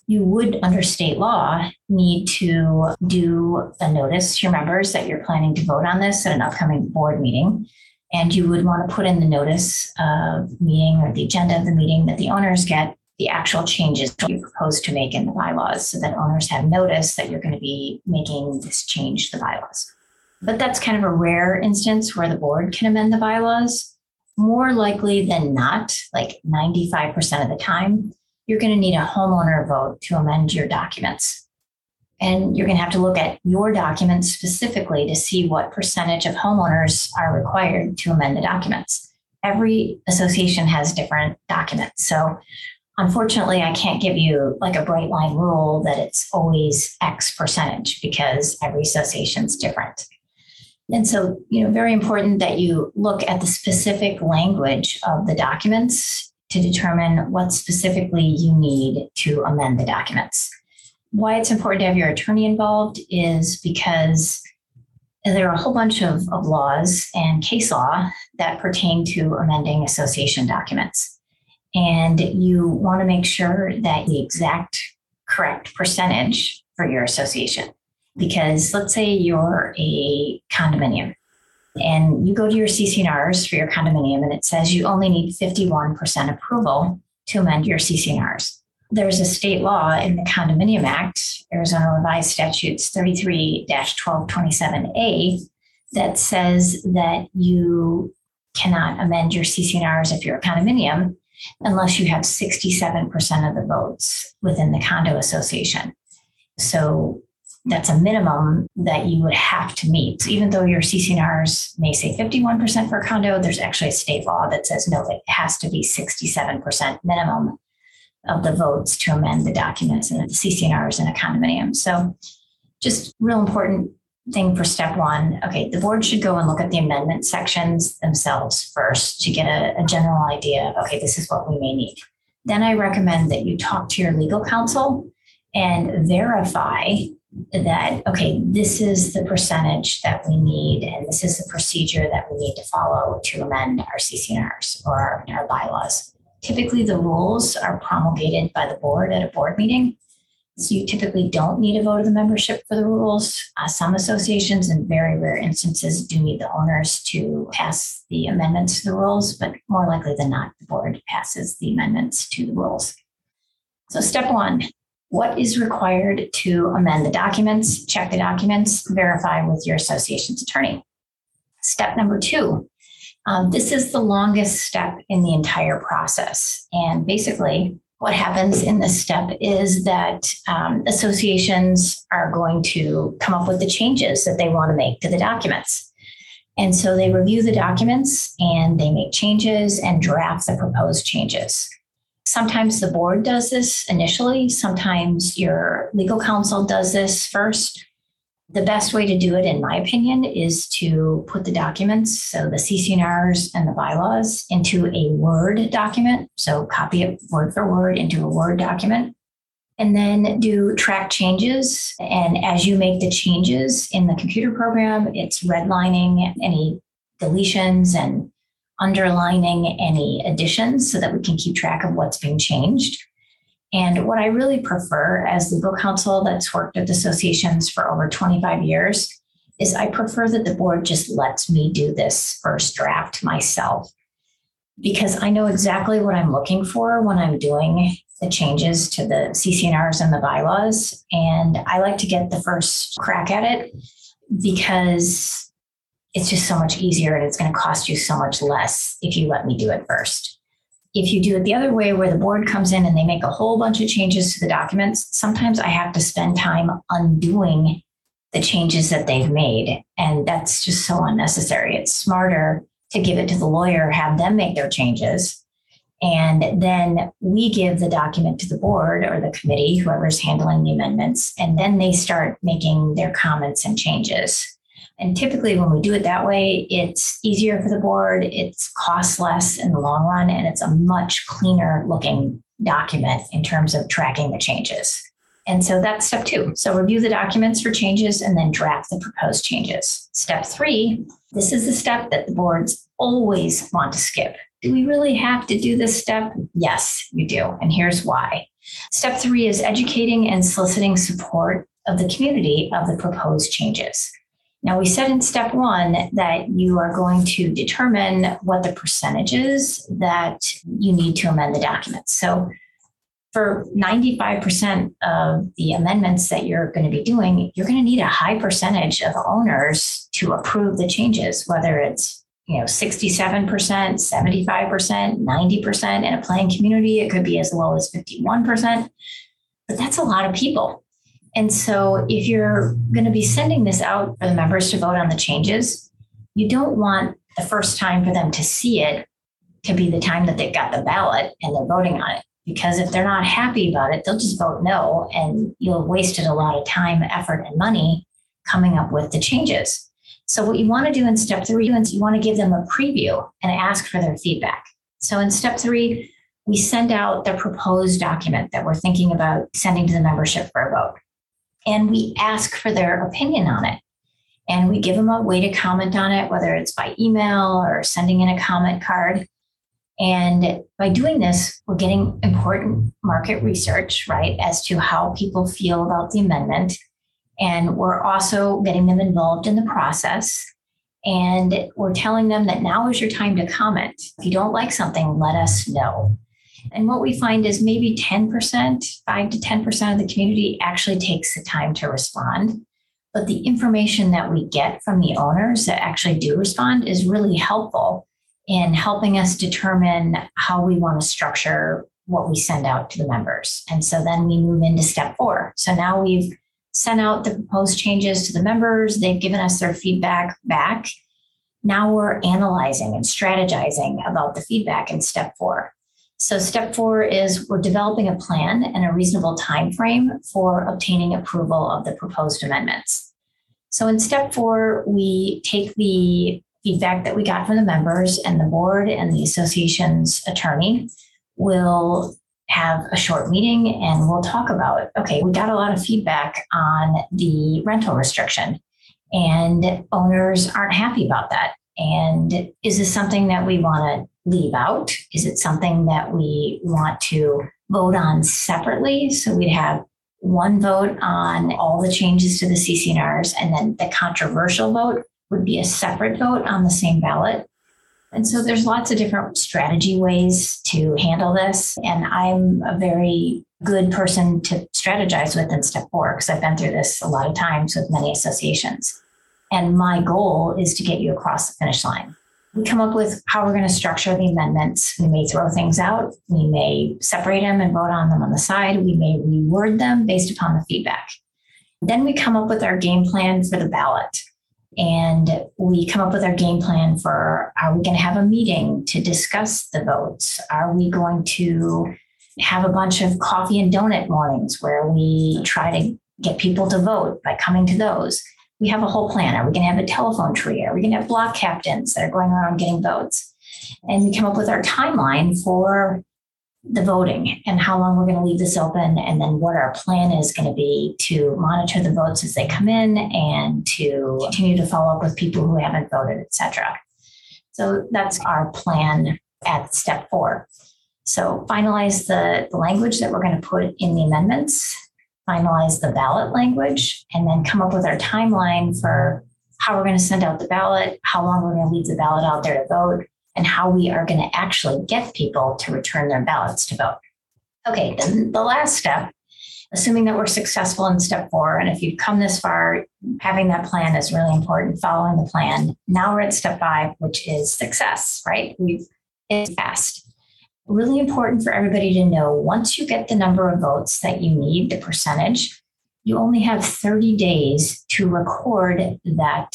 you would, under state law, need to do a notice to your members that you're planning to vote on this at an upcoming board meeting. And you would want to put in the notice of the meeting or the agenda of the meeting that the owners get the actual changes you propose to make in the bylaws so that owners have notice that you're going to be making this change to the bylaws. But that's kind of a rare instance where the board can amend the bylaws. More likely than not, like 95% of the time, you're going to need a homeowner vote to amend your documents. And you're going to have to look at your documents specifically to see what percentage of homeowners are required to amend the documents. Every association has different documents. So unfortunately, I can't give you like a bright line rule that it's always X percentage because every association's different. And so, very important that you look at the specific language of the documents to determine what specifically you need to amend the documents. Why it's important to have your attorney involved is because there are a whole bunch of laws and case law that pertain to amending association documents. And you want to make sure that the exact correct percentage for your association. Because let's say you're a condominium and you go to your CC&Rs for your condominium and it says you only need 51% approval to amend your CC&Rs. There's a state law in the Condominium Act, Arizona Revised Statutes 33-1227A, that says that you cannot amend your CC&Rs if you're a condominium unless you have 67% of the votes within the condo association. So that's a minimum that you would have to meet. So even though your CC&Rs may say 51% for a condo, there's actually a state law that says, no, it has to be 67% minimum of the votes to amend the documents and the CC&Rs in a condominium. So just real important thing for step one. Okay, the board should go and look at the amendment sections themselves first to get a general idea of, okay, this is what we may need. Then I recommend that you talk to your legal counsel and verify that, okay, this is the percentage that we need and this is the procedure that we need to follow to amend our CC&Rs or our bylaws. Typically, the rules are promulgated by the board at a board meeting. So you typically don't need a vote of the membership for the rules. Some associations in very rare instances do need the owners to pass the amendments to the rules, but more likely than not, the board passes the amendments to the rules. So step one, what is required to amend the documents? Check the documents, verify with your association's attorney. Step number two. This is the longest step in the entire process. And basically, what happens in this step is that associations are going to come up with the changes that they want to make to the documents. And so they review the documents and they make changes and draft the proposed changes. Sometimes the board does this initially. Sometimes your legal counsel does this first. The best way to do it, in my opinion, is to put the documents, so the CC&Rs and the bylaws, into a Word document. So copy it word for word into a Word document and then do track changes. And as you make the changes in the computer program, it's redlining any deletions and underlining any additions so that we can keep track of what's being changed. And what I really prefer as legal counsel that's worked with associations for over 25 years is I prefer that the board just lets me do this first draft myself because I know exactly what I'm looking for when I'm doing the changes to the CC&Rs and the bylaws. And I like to get the first crack at it because it's just so much easier and it's going to cost you so much less if you let me do it first. If you do it the other way where the board comes in and they make a whole bunch of changes to the documents, sometimes I have to spend time undoing the changes that they've made. And that's just so unnecessary. It's smarter to give it to the lawyer, have them make their changes. And then we give the document to the board or the committee, whoever's handling the amendments, and then they start making their comments and changes. And typically when we do it that way, it's easier for the board, it's cost less in the long run, and it's a much cleaner looking document in terms of tracking the changes. And so that's step two. So review the documents for changes and then draft the proposed changes. Step three, this is the step that the boards always want to skip. Do we really have to do this step? Yes, you do. And here's why. Step three is educating and soliciting support of the community of the proposed changes. Now, we said in step one that you are going to determine what the percentage is that you need to amend the documents. So for 95% of the amendments that you're going to be doing, you're going to need a high percentage of owners to approve the changes, whether it's 67%, 75%, 90%. In a planned community, it could be as low as 51%, but that's a lot of people. And so if you're going to be sending this out for the members to vote on the changes, you don't want the first time for them to see it to be the time that they've got the ballot and they're voting on it. Because if they're not happy about it, they'll just vote no, and you'll have wasted a lot of time, effort, and money coming up with the changes. So what you want to do in step three is you want to give them a preview and ask for their feedback. So in step three, we send out the proposed document that we're thinking about sending to the membership for a vote. And we ask for their opinion on it. And we give them a way to comment on it, whether it's by email or sending in a comment card. And by doing this, we're getting important market research, right, as to how people feel about the amendment. And we're also getting them involved in the process. And we're telling them that now is your time to comment. If you don't like something, let us know. And what we find is maybe 10%, 5 to 10% of the community actually takes the time to respond. But the information that we get from the owners that actually do respond is really helpful in helping us determine how we want to structure what we send out to the members. And so then we move into step four. So now we've sent out the proposed changes to the members. They've given us their feedback back. Now we're analyzing and strategizing about the feedback in step four. So step four is we're developing a plan and a reasonable time frame for obtaining approval of the proposed amendments. So in step four, we take the feedback that we got from the members, and the board and the association's attorney will have a short meeting and we'll talk about, okay, we got a lot of feedback on the rental restriction and owners aren't happy about that. And is this something that we want to leave out? Is it something that we want to vote on separately? So we'd have one vote on all the changes to the CC&Rs, and then the controversial vote would be a separate vote on the same ballot. And so there's lots of different strategy ways to handle this. And I'm a very good person to strategize with in step four, because I've been through this a lot of times with many associations. And my goal is to get you across the finish line. We come up with how we're going to structure the amendments. We may throw things out. We may separate them and vote on them on the side. We may reword them based upon the feedback. Then we come up with our game plan for the ballot. And we come up with our game plan for, are we going to have a meeting to discuss the votes? Are we going to have a bunch of coffee and donut mornings where we try to get people to vote by coming to those? We have a whole plan. Are we going to have a telephone tree? Are we going to have block captains that are going around getting votes? And we come up with our timeline for the voting and how long we're going to leave this open, and then what our plan is going to be to monitor the votes as they come in and to continue to follow up with people who haven't voted, etc. So that's our plan at step four. So finalize the language that we're going to put in the amendments, finalize the ballot language, and then come up with our timeline for how we're going to send out the ballot, how long we're going to leave the ballot out there to vote, and how we are going to actually get people to return their ballots to vote. Okay, then the last step, assuming that we're successful in step four, and if you've come this far, having that plan is really important, following the plan. Now we're at step five, which is success, right? It's passed. Really important for everybody to know, once you get the number of votes that you need, the percentage, you only have 30 days to record that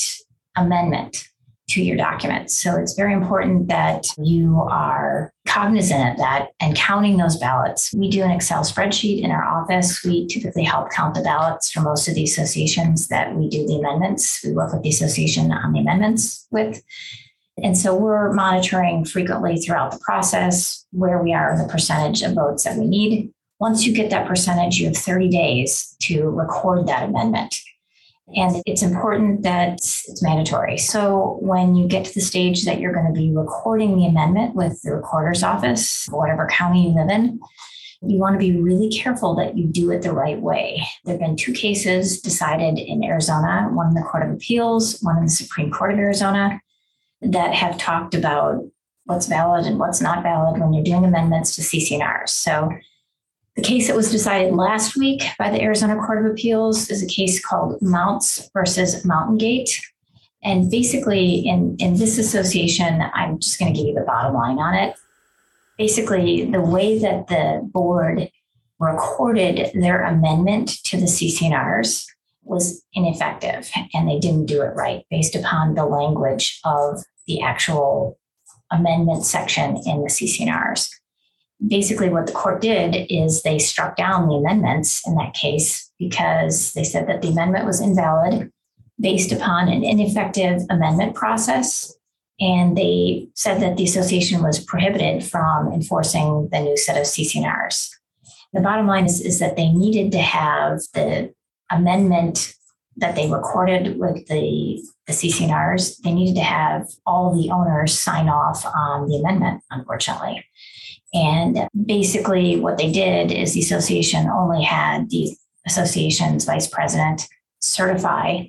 amendment to your documents. So it's very important that you are cognizant of that and counting those ballots. We do an Excel spreadsheet in our office. We typically help count the ballots for most of the associations that we do the amendments. We work with the association on the amendments with. And so we're monitoring frequently throughout the process where we are in the percentage of votes that we need. Once you get that percentage, you have 30 days to record that amendment. And it's important that it's mandatory. So when you get to the stage that you're going to be recording the amendment with the recorder's office, whatever county you live in, you want to be really careful that you do it the right way. There have been two cases decided in Arizona, one in the Court of Appeals, one in the Supreme Court of Arizona, that have talked about what's valid and what's not valid when you're doing amendments to CC&Rs. So the case that was decided last week by the Arizona Court of Appeals is a case called Mounts versus Mountain Gate. And basically in this association, I'm just going to give you the bottom line on it. Basically, the way that the board recorded their amendment to the CC&Rs was ineffective, and they didn't do it right based upon the language of the actual amendment section in the CC&Rs. Basically, what the court did is they struck down the amendments in that case because they said that the amendment was invalid based upon an ineffective amendment process. And they said that the association was prohibited from enforcing the new set of CC&Rs. The bottom line is that they needed to have the amendment that they recorded with the CC&Rs, they needed to have all the owners sign off on the amendment, unfortunately. And basically what they did is the association only had the association's vice president certify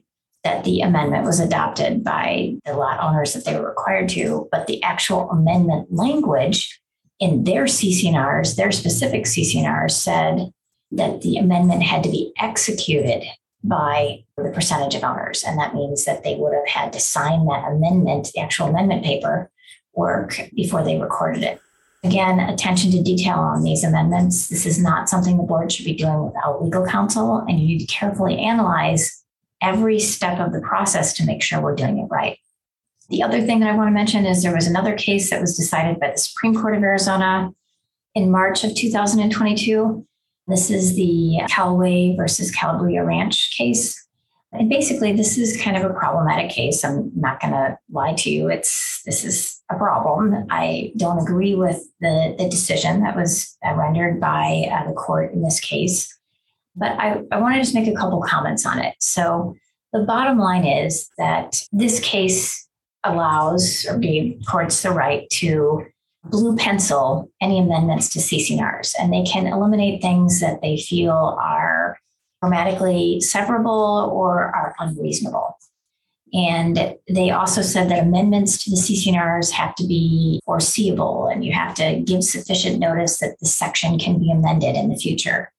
that the amendment was adopted by the lot owners that they were required to, but the actual amendment language in their CC&Rs, their specific CC&Rs said that the amendment had to be executed by the percentage of owners. And that means that they would have had to sign that amendment, the actual amendment paperwork, before they recorded it. Again, attention to detail on these amendments. This is not something the board should be doing without legal counsel, and you need to carefully analyze every step of the process to make sure we're doing it right. The other thing that I want to mention is there was another case that was decided by the Supreme Court of Arizona in March of 2022. This is the Kalway versus Calabria Ranch case. And basically, this is kind of a problematic case. I'm not going to lie to you. This is a problem. I don't agree with the decision that was rendered by the court in this case. But I want to just make a couple comments on it. So the bottom line is that this case allows or gave courts the right to blue pencil any amendments to CC&Rs, and they can eliminate things that they feel are grammatically separable or are unreasonable. And they also said that amendments to the CC&Rs have to be foreseeable, and you have to give sufficient notice that the section can be amended in the future.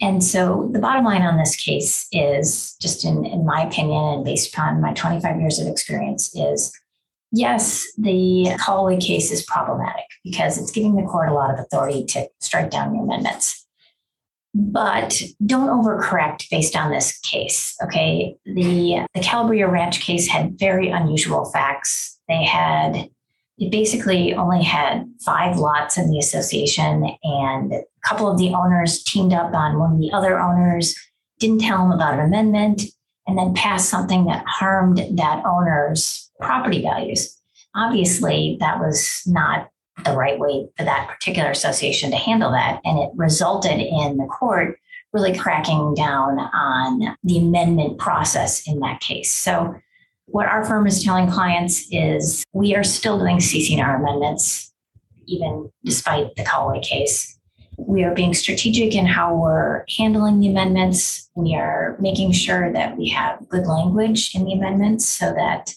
And so the bottom line on this case is, just in my opinion and based upon my 25 years of experience, is yes, the Holloway case is problematic because it's giving the court a lot of authority to strike down new amendments. But don't overcorrect based on this case, okay? The Calabria Ranch case had very unusual facts. It basically only had 5 lots in the association, and a couple of the owners teamed up on one of the other owners, didn't tell them about an amendment, and then passed something that harmed that owner's property values. Obviously, that was not the right way for that particular association to handle that. And it resulted in the court really cracking down on the amendment process in that case. So what our firm is telling clients is we are still doing CC&R amendments, even despite the Callaway case. We are being strategic in how we're handling the amendments. We are making sure that we have good language in the amendments so that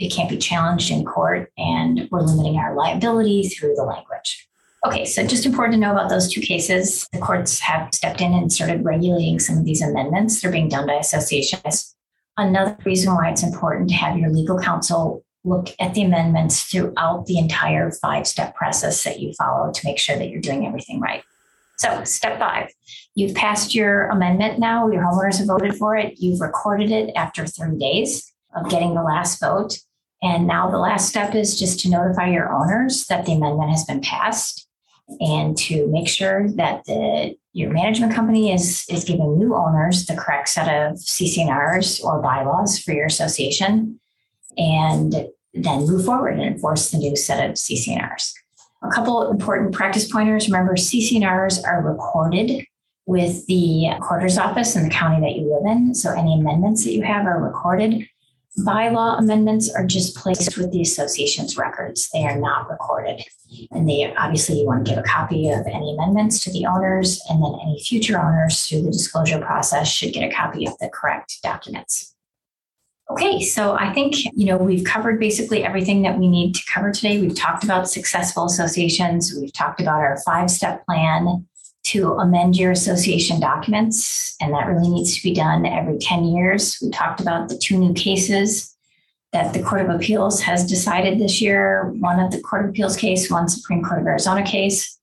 it can't be challenged in court, and we're limiting our liability through the language. Okay, so just important to know about those two cases. The courts have stepped in and started regulating some of these amendments. They're being done by associations. Another reason why it's important to have your legal counsel look at the amendments throughout the entire 5-step process that you follow to make sure that you're doing everything right. So step 5, you've passed your amendment now. Your homeowners have voted for it. You've recorded it after 30 days of getting the last vote. And now the last step is just to notify your owners that the amendment has been passed and to make sure that your management company is giving new owners the correct set of CC&Rs or bylaws for your association, and then move forward and enforce the new set of CC&Rs. A couple important practice pointers. Remember, CC&Rs are recorded with the recorder's office in the county that you live in. So any amendments that you have are recorded. Bylaw amendments are just placed with the association's records. They are not recorded. And they obviously, you want to give a copy of any amendments to the owners, and then any future owners through the disclosure process should get a copy of the correct documents. Okay, so I think, we've covered basically everything that we need to cover today. We've talked about successful associations. We've talked about our 5-step plan to amend your association documents, and that really needs to be done every 10 years. We talked about the 2 new cases that the Court of Appeals has decided this year, one of the Court of Appeals case, one Supreme Court of Arizona case.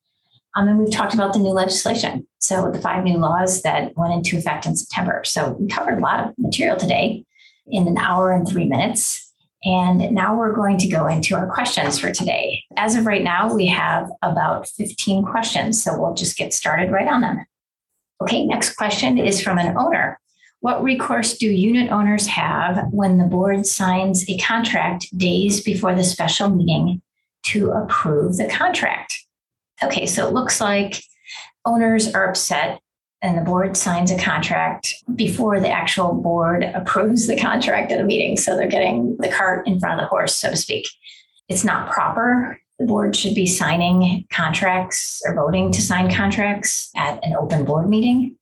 And we've talked about the new legislation. So the 5 new laws that went into effect in September. So we covered a lot of material today in an hour and 3 minutes. And now we're going to go into our questions for today. As of right now, we have about 15 questions, so we'll just get started right on them. Okay, next question is from an owner. What recourse do unit owners have when the board signs a contract days before the special meeting to approve the contract? Okay, so it looks like owners are upset and the board signs a contract before the actual board approves the contract at a meeting. So they're getting the cart in front of the horse, so to speak. It's not proper. The board should be signing contracts or voting to sign contracts at an open board meeting.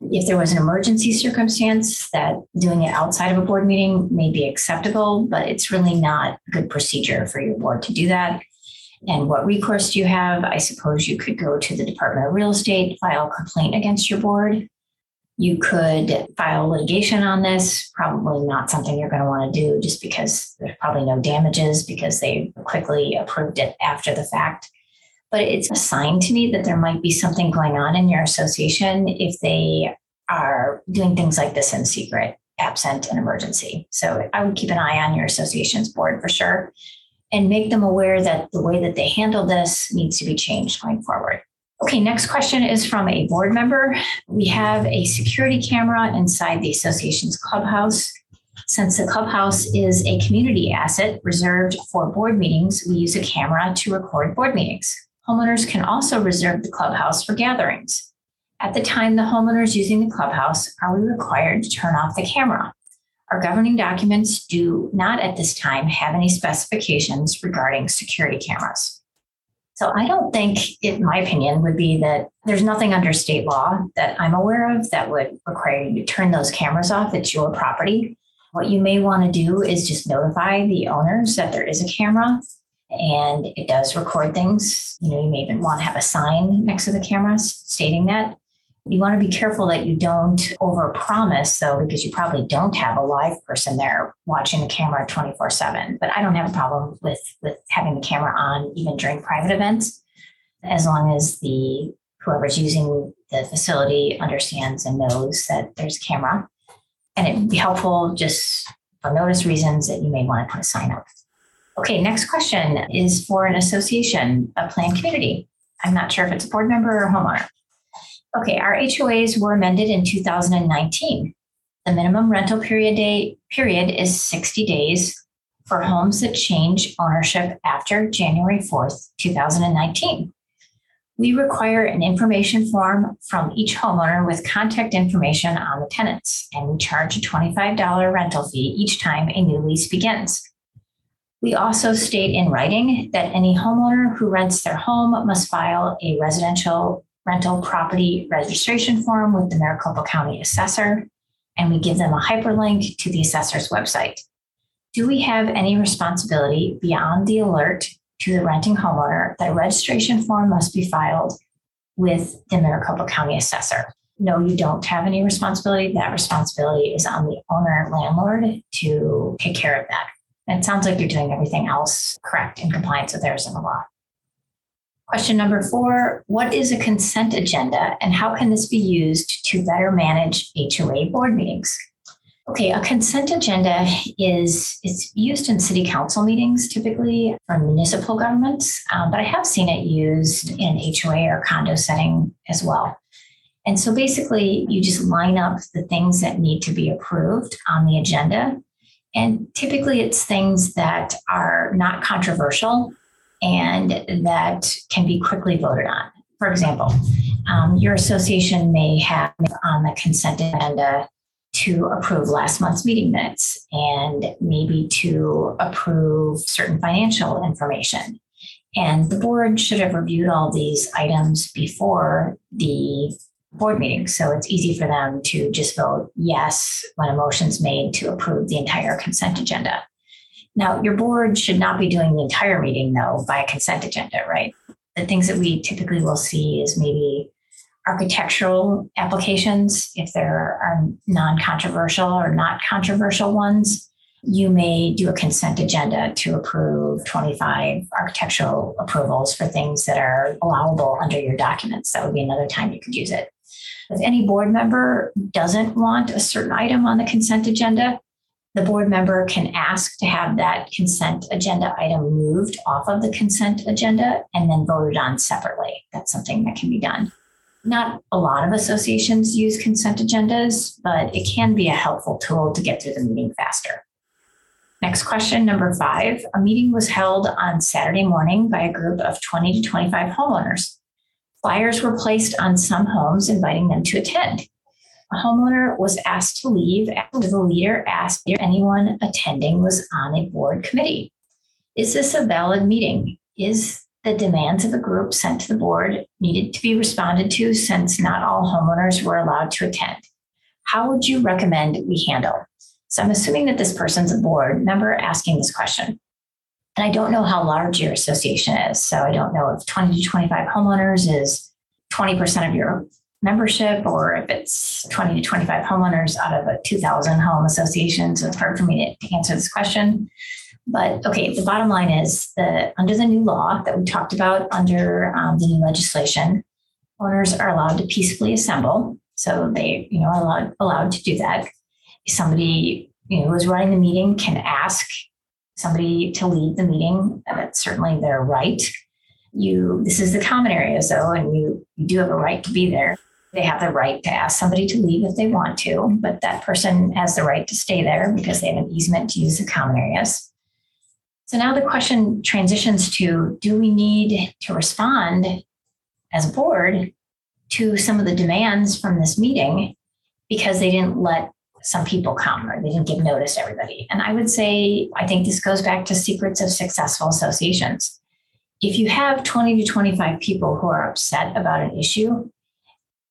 If there was an emergency circumstance, that doing it outside of a board meeting may be acceptable, but it's really not good procedure for your board to do that. And what recourse do you have? I suppose you could go to the Department of Real Estate, file a complaint against your board. You could file litigation on this. Probably not something you're going to want to do just because there's probably no damages because they quickly approved it after the fact. But it's a sign to me that there might be something going on in your association if they are doing things like this in secret, absent an emergency. So I would keep an eye on your association's board for sure, and make them aware that the way that they handle this needs to be changed going forward. Okay, next question is from a board member. We have a security camera inside the association's clubhouse. Since the clubhouse is a community asset reserved for board meetings, we use a camera to record board meetings. Homeowners can also reserve the clubhouse for gatherings. At the time the homeowner is using the clubhouse, are we required to turn off the camera? Our governing documents do not at this time have any specifications regarding security cameras. So I don't think, in my opinion, would be that there's nothing under state law that I'm aware of that would require you to turn those cameras off. It's your property. What you may want to do is just notify the owners that there is a camera and it does record things. You may even want to have a sign next to the camera stating that. You want to be careful that you don't overpromise, though, because you probably don't have a live person there watching the camera 24/7. But I don't have a problem with having the camera on even during private events, as long as the whoever's using the facility understands and knows that there's a camera. And it would be helpful just for notice reasons that you may want to put a sign up. Okay, next question is for an association, a planned community. I'm not sure if it's a board member or a homeowner. Okay, our HOAs were amended in 2019. The minimum rental period is 60 days for homes that change ownership after January 4th, 2019. We require an information form from each homeowner with contact information on the tenants, and we charge a $25 rental fee each time a new lease begins. We also state in writing that any homeowner who rents their home must file a residential rental property registration form with the Maricopa County assessor, and we give them a hyperlink to the assessor's website. Do we have any responsibility beyond the alert to the renting homeowner that a registration form must be filed with the Maricopa County assessor? No, you don't have any responsibility. That responsibility is on the owner and landlord to take care of that. It sounds like you're doing everything else correct in compliance with Arizona law. Question number 4, what is a consent agenda and how can this be used to better manage HOA board meetings? Okay, a consent agenda it's used in city council meetings typically from municipal governments, but I have seen it used in HOA or condo setting as well. And so basically you just line up the things that need to be approved on the agenda. And typically it's things that are not controversial and that can be quickly voted on. For example, your association may have on the consent agenda to approve last month's meeting minutes and maybe to approve certain financial information. And the board should have reviewed all these items before the board meeting. So it's easy for them to just vote yes when a motion's made to approve the entire consent agenda. Now, your board should not be doing the entire meeting, though, by a consent agenda, right? The things that we typically will see is maybe architectural applications. If there are non-controversial or not controversial ones, you may do a consent agenda to approve 25 architectural approvals for things that are allowable under your documents. That would be another time you could use it. If any board member doesn't want a certain item on the consent agenda, the board member can ask to have that consent agenda item moved off of the consent agenda and then voted on separately. That's something that can be done. Not a lot of associations use consent agendas, but it can be a helpful tool to get through the meeting faster. Next question, number 5. A meeting was held on Saturday morning by a group of 20 to 25 homeowners. Flyers were placed on some homes inviting them to attend. A homeowner was asked to leave after the leader asked if anyone attending was on a board committee. Is this a valid meeting? Is the demands of a group sent to the board needed to be responded to since not all homeowners were allowed to attend? How would you recommend we handle? So I'm assuming that this person's a board member asking this question. And I don't know how large your association is. So I don't know if 20 to 25 homeowners is 20% of your membership, or if it's 20 to 25 homeowners out of a 2,000 home association. So it's hard for me to answer this question. But okay, the bottom line is that under the new law that we talked about under the new legislation, owners are allowed to peacefully assemble. So they are allowed to do that. Somebody who is running the meeting can ask somebody to lead the meeting. That's certainly their right. This is the common area, though, and you do have a right to be there. They have the right to ask somebody to leave if they want to, but that person has the right to stay there because they have an easement to use the common areas. So now the question transitions to, do we need to respond as a board to some of the demands from this meeting because they didn't let some people come or they didn't give notice to everybody? And I would say, I think this goes back to secrets of successful associations. If you have 20 to 25 people who are upset about an issue,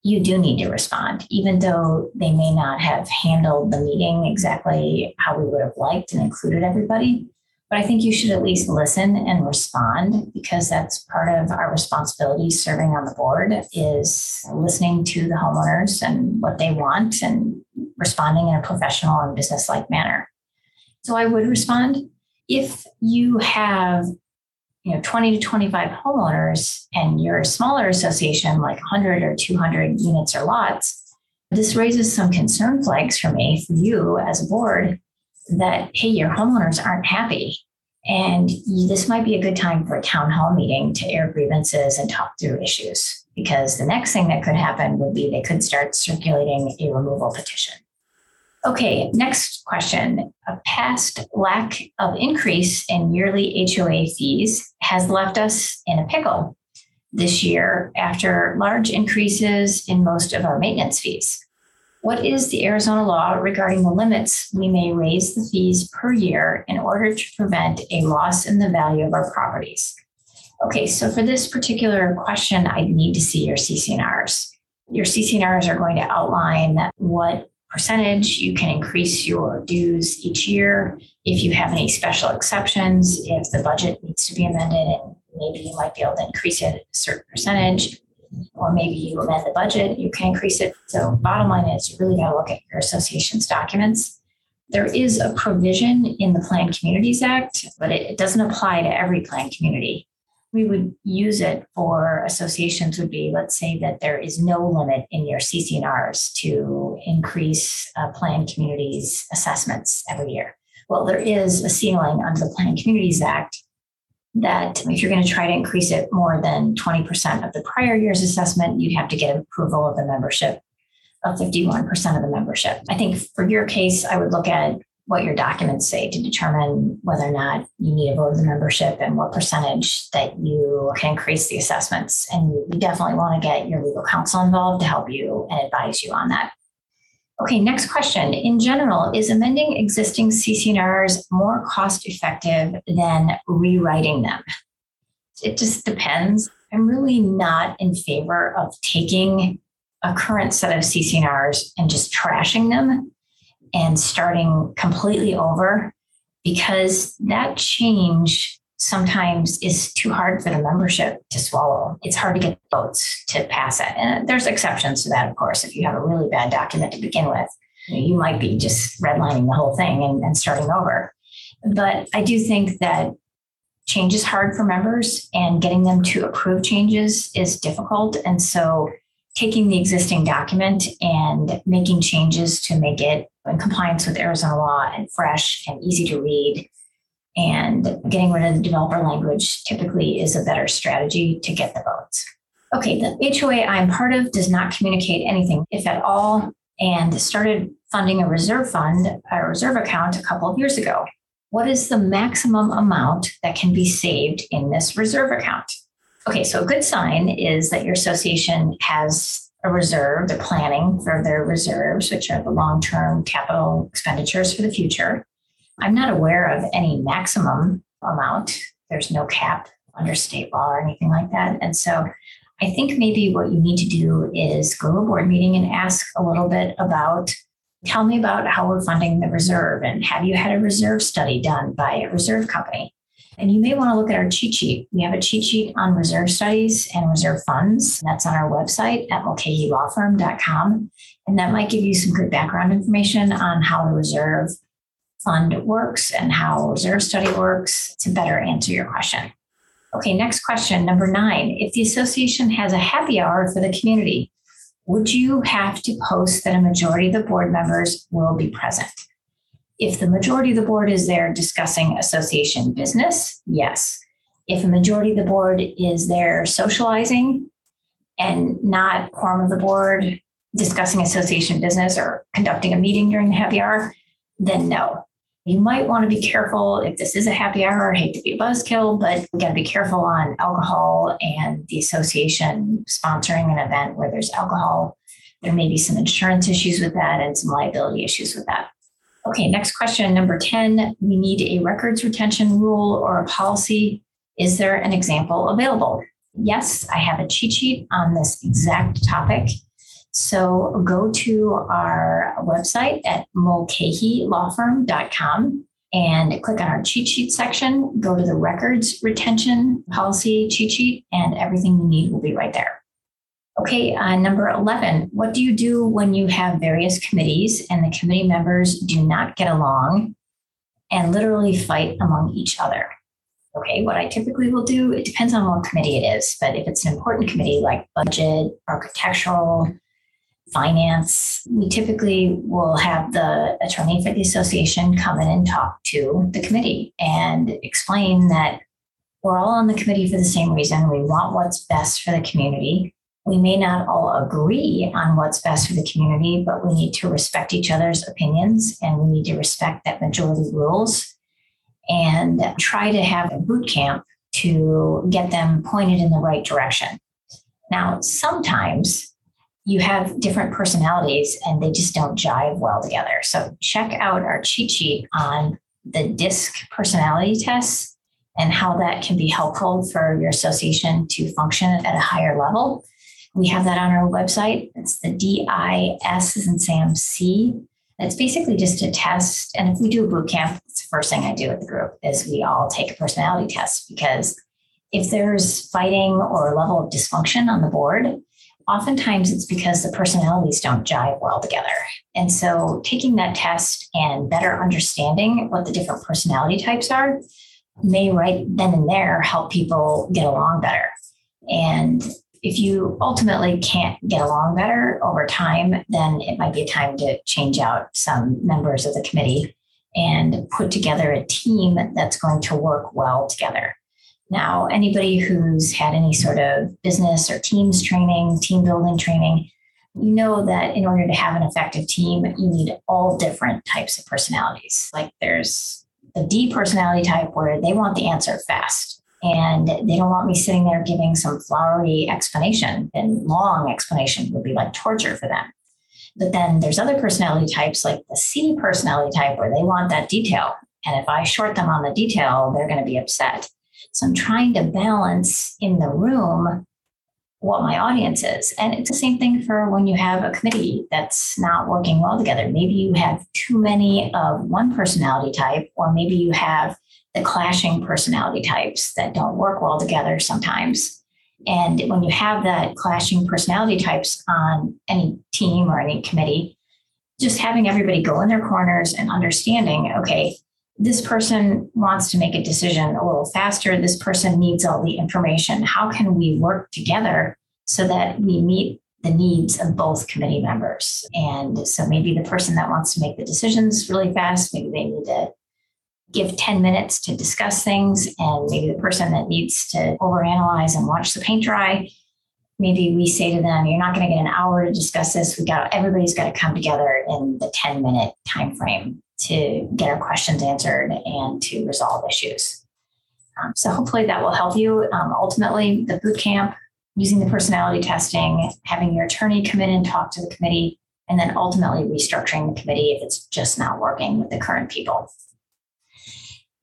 you do need to respond, even though they may not have handled the meeting exactly how we would have liked and included everybody. But I think you should at least listen and respond, because that's part of our responsibility serving on the board, is listening to the homeowners and what they want and responding in a professional and business-like manner. So I would respond. If you have 20 to 25 homeowners and your smaller association, like 100 or 200 units or lots, this raises some concern flags for me, for you as a board, that, hey, your homeowners aren't happy. And this might be a good time for a town hall meeting to air grievances and talk through issues, because the next thing that could happen would be they could start circulating a removal petition. Okay, next question. A past lack of increase in yearly HOA fees has left us in a pickle this year after large increases in most of our maintenance fees. What is the Arizona law regarding the limits we may raise the fees per year in order to prevent a loss in the value of our properties? Okay, so for this particular question, I need to see your CC&Rs. Your CC&Rs are going to outline what percentage you can increase your dues each year, if you have any special exceptions, if the budget needs to be amended, and maybe you might be able to increase it a certain percentage, or maybe you amend the budget, you can increase it. So bottom line is, you really got to look at your association's documents. There is a provision in the Planned Communities Act, but it doesn't apply to every planned community, we would use it for associations would be, let's say that there is no limit in your CC&Rs to increase planned communities assessments every year. Well, there is a ceiling under the Planned Communities Act that if you're going to try to increase it more than 20% of the prior year's assessment, you'd have to get approval of the membership of 51% of the membership. I think for your case, I would look at what your documents say to determine whether or not you need a vote of the membership and what percentage that you can increase the assessments. And you definitely want to get your legal counsel involved to help you and advise you on that. Okay, next question. In general, is amending existing CC&Rs more cost-effective than rewriting them? It just depends. I'm really not in favor of taking a current set of CC&Rs and just trashing them and starting completely over, because that change sometimes is too hard for the membership to swallow. It's hard to get votes to pass it. And there's exceptions to that, of course. If you have a really bad document to begin with, you might be just redlining the whole thing and starting over. But I do think that change is hard for members, and getting them to approve changes is difficult. And so taking the existing document and making changes to make it in compliance with Arizona law and fresh and easy to read, and getting rid of the developer language typically is a better strategy to get the votes. Okay, the HOA I'm part of does not communicate anything, if at all, and started funding a reserve account a couple of years ago. What is the maximum amount that can be saved in this reserve account? Okay, so a good sign is that your association has a reserve. They're planning for their reserves, which are the long-term capital expenditures for the future. I'm not aware of any maximum amount. There's no cap under state law or anything like that. And so I think maybe what you need to do is go to a board meeting and ask a little bit about, tell me about how we're funding the reserve, and have you had a reserve study done by a reserve company? And you may want to look at our cheat sheet. We have a cheat sheet on reserve studies and reserve funds. That's on our website at MulcahyLawFirm.com. And that might give you some good background information on how the reserve fund works and how reserve study works to better answer your question. Okay, next question, number 9. If the association has a happy hour for the community, would you have to post that a majority of the board members will be present? If the majority of the board is there discussing association business, yes. If a majority of the board is there socializing and not quorum of the board discussing association business or conducting a meeting during the happy hour, then no. You might want to be careful if this is a happy hour. I hate to be a buzzkill, but we got to be careful on alcohol and the association sponsoring an event where there's alcohol. There may be some insurance issues with that and some liability issues with that. Okay, next question, number 10. We need a records retention rule or a policy. Is there an example available? Yes, I have a cheat sheet on this exact topic. So go to our website at MulcahyLawFirm.com and click on our cheat sheet section. Go to the records retention policy cheat sheet, and everything you need will be right there. Okay, number 11, what do you do when you have various committees and the committee members do not get along and literally fight among each other? Okay, what I typically will do, it depends on what committee it is, but if it's an important committee like budget, architectural, finance, we typically will have the attorney for the association come in and talk to the committee and explain that we're all on the committee for the same reason. We want what's best for the community. We may not all agree on what's best for the community, but we need to respect each other's opinions, and we need to respect that majority rules and try to have a boot camp to get them pointed in the right direction. Now, sometimes you have different personalities and they just don't jive well together. So check out our cheat sheet on the DISC personality tests and how that can be helpful for your association to function at a higher level. We have that on our website. It's the DISC as in Sam C. It's basically just a test. And if we do a boot camp, it's the first thing I do with the group is we all take a personality test, because if there's fighting or a level of dysfunction on the board, oftentimes it's because the personalities don't jive well together. And so taking that test and better understanding what the different personality types are may right then and there help people get along better. And if you ultimately can't get along better over time, then it might be a time to change out some members of the committee and put together a team that's going to work well together. Now, anybody who's had any sort of business or teams training, team building training, you know that in order to have an effective team, you need all different types of personalities. Like there's the D personality type where they want the answer fast and they don't want me sitting there giving some flowery explanation, and long explanation would be like torture for them. But then there's other personality types like the C personality type where they want that detail. And if I short them on the detail, they're going to be upset. So I'm trying to balance in the room what my audience is. And it's the same thing for when you have a committee that's not working well together. Maybe you have too many of one personality type, or maybe you have the clashing personality types that don't work well together sometimes. And when you have that clashing personality types on any team or any committee, just having everybody go in their corners and understanding, okay, this person wants to make a decision a little faster. This person needs all the information. How can we work together so that we meet the needs of both committee members? And so maybe the person that wants to make the decisions really fast, maybe they need to give 10 minutes to discuss things. And maybe the person that needs to overanalyze and watch the paint dry, maybe we say to them, you're not going to get an hour to discuss this. Everybody's got to come together in the 10-minute time frame to get our questions answered and to resolve issues. So hopefully that will help you. Ultimately, the boot camp, using the personality testing, having your attorney come in and talk to the committee, and then ultimately restructuring the committee if it's just not working with the current people.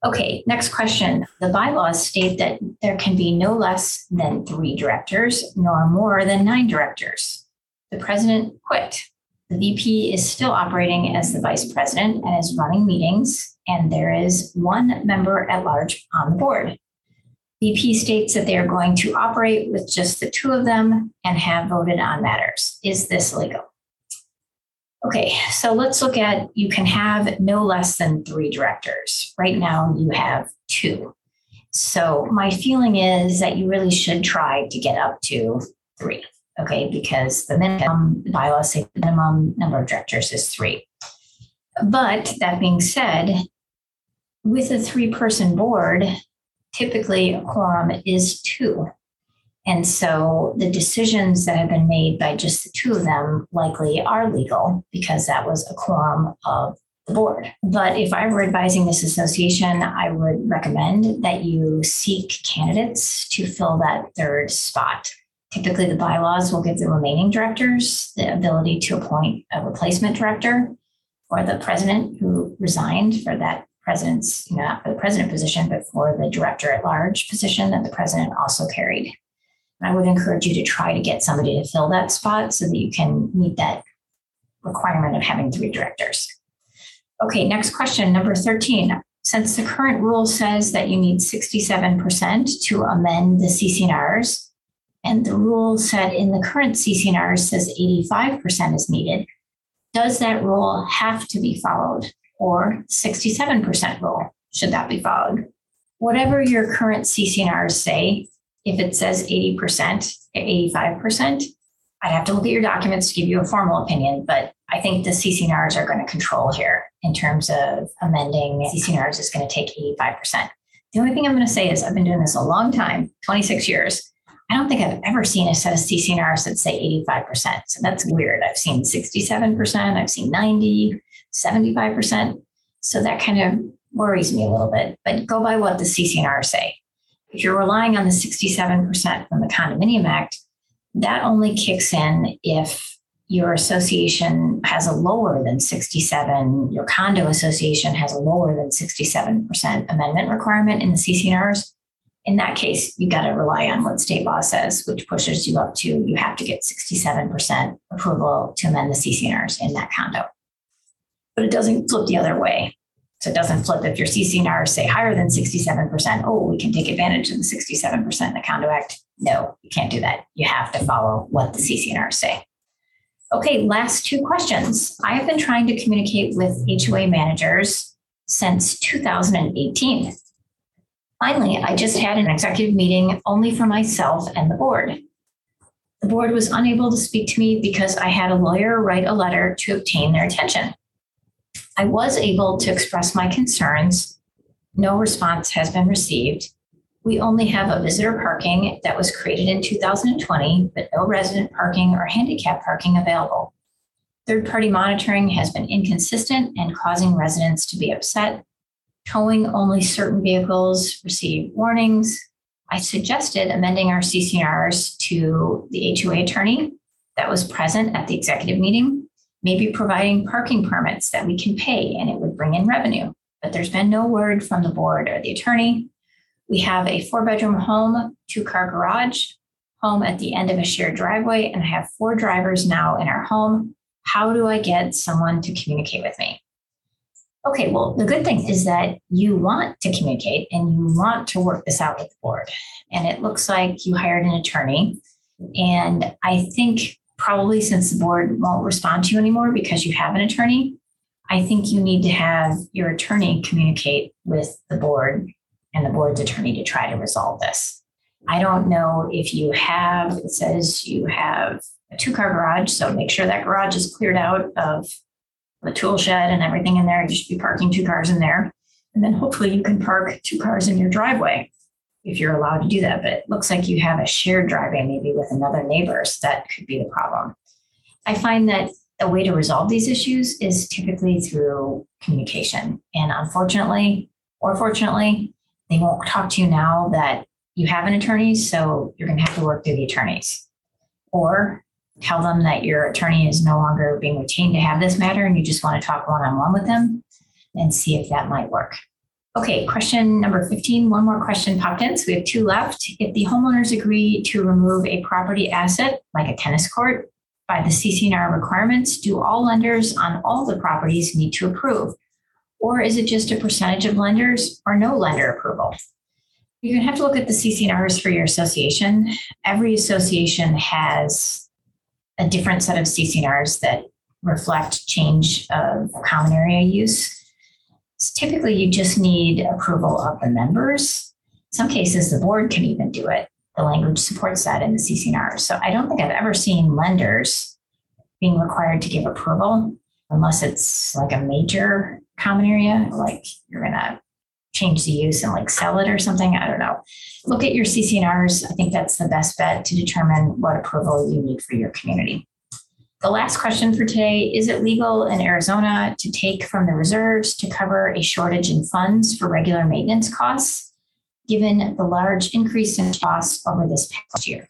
Okay, next question. The bylaws state that there can be no less than 3 directors, nor more than 9 directors. The president quit. The VP is still operating as the vice president and is running meetings, and there is 1 member at large on the board. VP states that they are going to operate with just the 2 of them and have voted on matters. Is this legal? Okay, so let's look at, you can have no less than 3 directors. Right now you have 2. So my feeling is that you really should try to get up to 3. Okay, because the minimum, the bylaws say the minimum number of directors is 3. But that being said, with a 3-person board, typically a quorum is 2. And so the decisions that have been made by just the 2 of them likely are legal because that was a quorum of the board. But if I were advising this association, I would recommend that you seek candidates to fill that 3rd spot. Typically, the bylaws will give the remaining directors the ability to appoint a replacement director, or the president who resigned for that president's, not for the president position, but for the director at large position that the president also carried. And I would encourage you to try to get somebody to fill that spot so that you can meet that requirement of having 3 directors. Okay, next question, number 13. Since the current rule says that you need 67% to amend the CC&Rs, and the rule set in the current CC&Rs says 85% is needed, does that rule have to be followed, or 67% rule? Should that be followed? Whatever your current CC&Rs say, if it says 80% or 85%, I'd have to look at your documents to give you a formal opinion, but I think the CC&Rs are going to control here in terms of amending. CC&Rs is going to take 85%. The only thing I'm going to say is I've been doing this a long time, 26 years. I don't think I've ever seen a set of CC&Rs that say 85%. So that's weird. I've seen 67%, I've seen 90, 75%. So that kind of worries me a little bit, but go by what the CC&Rs say. If you're relying on the 67% from the Condominium Act, that only kicks in if your association has a lower than 67, your condo association has a lower than 67% amendment requirement in the CC&Rs. In that case, you got to rely on what state law says, which pushes you up to, you have to get 67% approval to amend the CC&Rs in that condo. But it doesn't flip the other way. So it doesn't flip if your CC&Rs say higher than 67%, oh, we can take advantage of the 67% in the Condo Act. No, you can't do that. You have to follow what the CC&Rs say. Okay, last 2 questions. I have been trying to communicate with HOA managers since 2018. Finally, I just had an executive meeting only for myself and the board. The board was unable to speak to me because I had a lawyer write a letter to obtain their attention. I was able to express my concerns. No response has been received. We only have a visitor parking that was created in 2020, but no resident parking or handicap parking available. Third-party monitoring has been inconsistent and causing residents to be upset. Towing only certain vehicles receive warnings. I suggested amending our CC&Rs to the HOA attorney that was present at the executive meeting, maybe providing parking permits that we can pay and it would bring in revenue, but there's been no word from the board or the attorney. We have a 4-bedroom home, 2-car garage, home at the end of a shared driveway, and I have 4 drivers now in our home. How do I get someone to communicate with me? Okay, well, the good thing is that you want to communicate and you want to work this out with the board. And it looks like you hired an attorney. And I think probably since the board won't respond to you anymore because you have an attorney, I think you need to have your attorney communicate with the board and the board's attorney to try to resolve this. I don't know if you have, it says you have a 2-car garage, so make sure that garage is cleared out of the tool shed and everything in there. You should be parking 2 cars in there. And then hopefully you can park 2 cars in your driveway if you're allowed to do that. But it looks like you have a shared driveway maybe with another neighbor. So that could be the problem. I find that a way to resolve these issues is typically through communication. And unfortunately, or fortunately, they won't talk to you now that you have an attorney. So you're going to have to work through the attorneys, or tell them that your attorney is no longer being retained to have this matter and you just want to talk one-on-one with them and see if that might work. Okay, question number 15. One more question popped in, so we have 2 left. If the homeowners agree to remove a property asset, like a tennis court, by the CC&R requirements, do all lenders on all the properties need to approve? Or is it just a percentage of lenders or no lender approval? You're going to have to look at the CC&Rs for your association. Every association has a different set of CC&Rs that reflect change of common area use. So typically, you just need approval of the members. In some cases, the board can even do it. The language supports that in the CC&Rs. So I don't think I've ever seen lenders being required to give approval unless it's like a major common area, like you're going to change the use and like sell it or something. I don't know. Look at your CC&Rs. I think that's the best bet to determine what approval you need for your community. The last question for today, is it legal in Arizona to take from the reserves to cover a shortage in funds for regular maintenance costs, given the large increase in costs over this past year?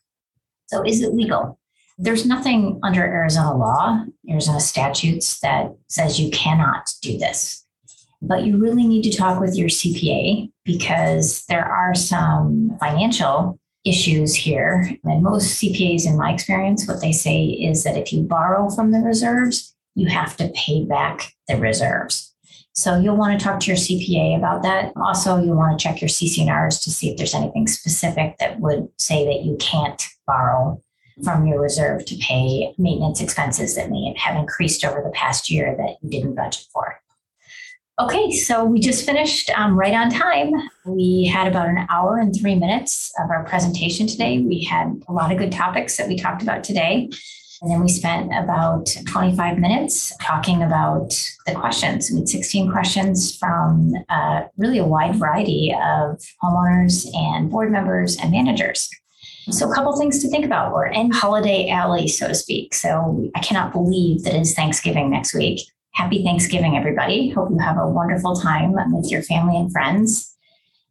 So is it legal? There's nothing under Arizona law, Arizona statutes, that says you cannot do this. But you really need to talk with your CPA because there are some financial issues here. And most CPAs, in my experience, what they say is that if you borrow from the reserves, you have to pay back the reserves. So you'll want to talk to your CPA about that. Also, you'll want to check your CC&Rs to see if there's anything specific that would say that you can't borrow from your reserve to pay maintenance expenses that may have increased over the past year that you didn't budget for. Okay, so we just finished right on time. We had about an hour and 3 minutes of our presentation today. We had a lot of good topics that we talked about today. And then we spent about 25 minutes talking about the questions. We had 16 questions from really a wide variety of homeowners and board members and managers. So a couple things to think about. We're in holiday alley, so to speak. So I cannot believe that it's Thanksgiving next week. Happy Thanksgiving, everybody. Hope you have a wonderful time with your family and friends.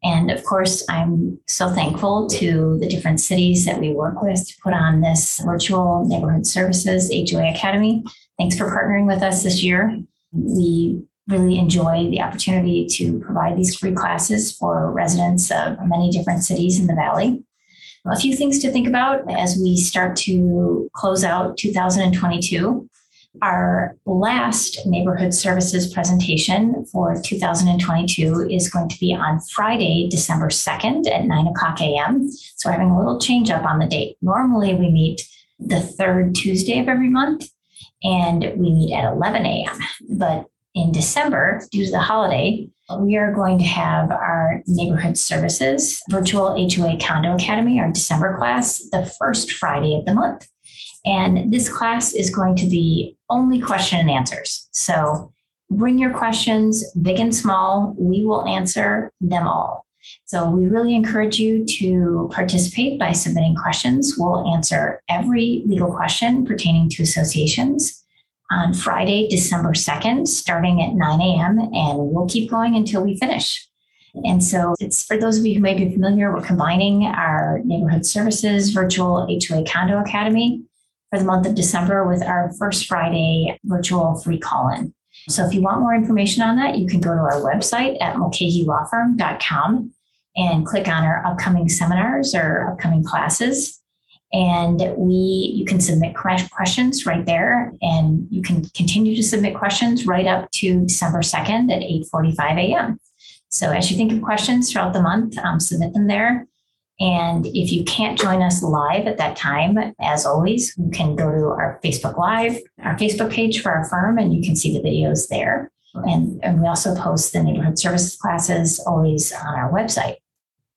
And of course, I'm so thankful to the different cities that we work with to put on this virtual neighborhood services HOA Academy. Thanks for partnering with us this year. We really enjoy the opportunity to provide these free classes for residents of many different cities in the Valley. A few things to think about as we start to close out 2022. Our last neighborhood services presentation for 2022 is going to be on Friday, December 2nd at 9:00 a.m. So we're having a little change up on the date. Normally we meet the third Tuesday of every month and we meet at 11 a.m. But in December, due to the holiday, We are going to have our neighborhood services virtual HOA condo academy, our December class, the first Friday of the month. And this class is going to be only question and answers. So bring your questions, big and small. We will answer them all. So we really encourage you to participate by submitting questions. We'll answer every legal question pertaining to associations on Friday, December 2nd, starting at 9 a.m., and we'll keep going until we finish. And so it's for those of you who may be familiar, we're combining our neighborhood services, virtual HOA condo academy for the month of December with our first Friday virtual free call-in. So if you want more information on that, you can go to our website at MulcahyLawFirm.com and click on our upcoming seminars or upcoming classes. And you can submit questions right there, and you can continue to submit questions right up to December 2nd at 8:45 a.m. So as you think of questions throughout the month, submit them there. And if you can't join us live at that time, as always, you can go to our Facebook Live, our Facebook page for our firm, and you can see the videos there. And we also post the neighborhood services classes always on our website.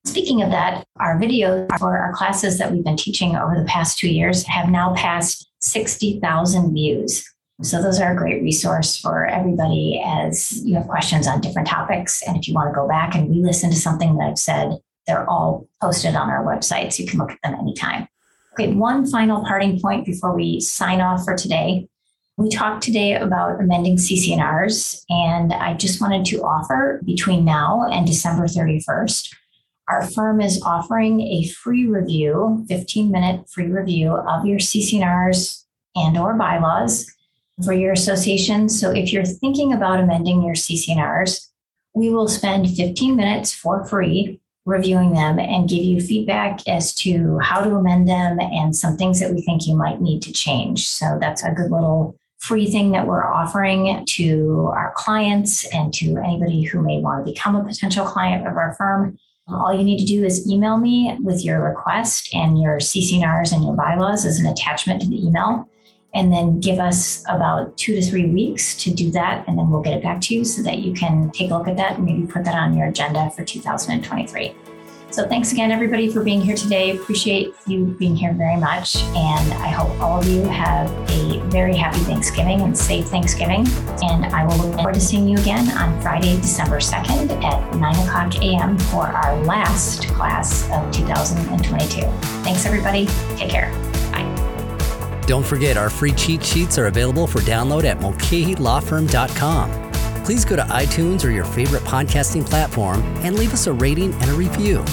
Speaking of that, our videos for our classes that we've been teaching over the past 2 years have now passed 60,000 views. So those are a great resource for everybody as you have questions on different topics. And if you want to go back and re-listen to something that I've said, they're all posted on our website, so you can look at them anytime. Okay, one final parting point before we sign off for today. We talked today about amending CC&Rs, and I just wanted to offer between now and December 31st, our firm is offering a free review, 15-minute free review of your CC&Rs and or bylaws for your association. So if you're thinking about amending your CC&Rs, we will spend 15 minutes for free reviewing them and give you feedback as to how to amend them and some things that we think you might need to change. So that's a good little free thing that we're offering to our clients and to anybody who may want to become a potential client of our firm. All you need to do is email me with your request and your CC&Rs and your bylaws as an attachment to the email, and then give us about 2 to 3 weeks to do that, and then we'll get it back to you so that you can take a look at that and maybe put that on your agenda for 2023. So thanks again, everybody, for being here today. Appreciate you being here very much, and I hope all of you have a very happy Thanksgiving and safe Thanksgiving, and I will look forward to seeing you again on Friday, December 2nd at 9 o'clock a.m. for our last class of 2022. Thanks, everybody. Take care. Bye. Don't forget, our free cheat sheets are available for download at MulcahyLawFirm.com. Please go to iTunes or your favorite podcasting platform and leave us a rating and a review.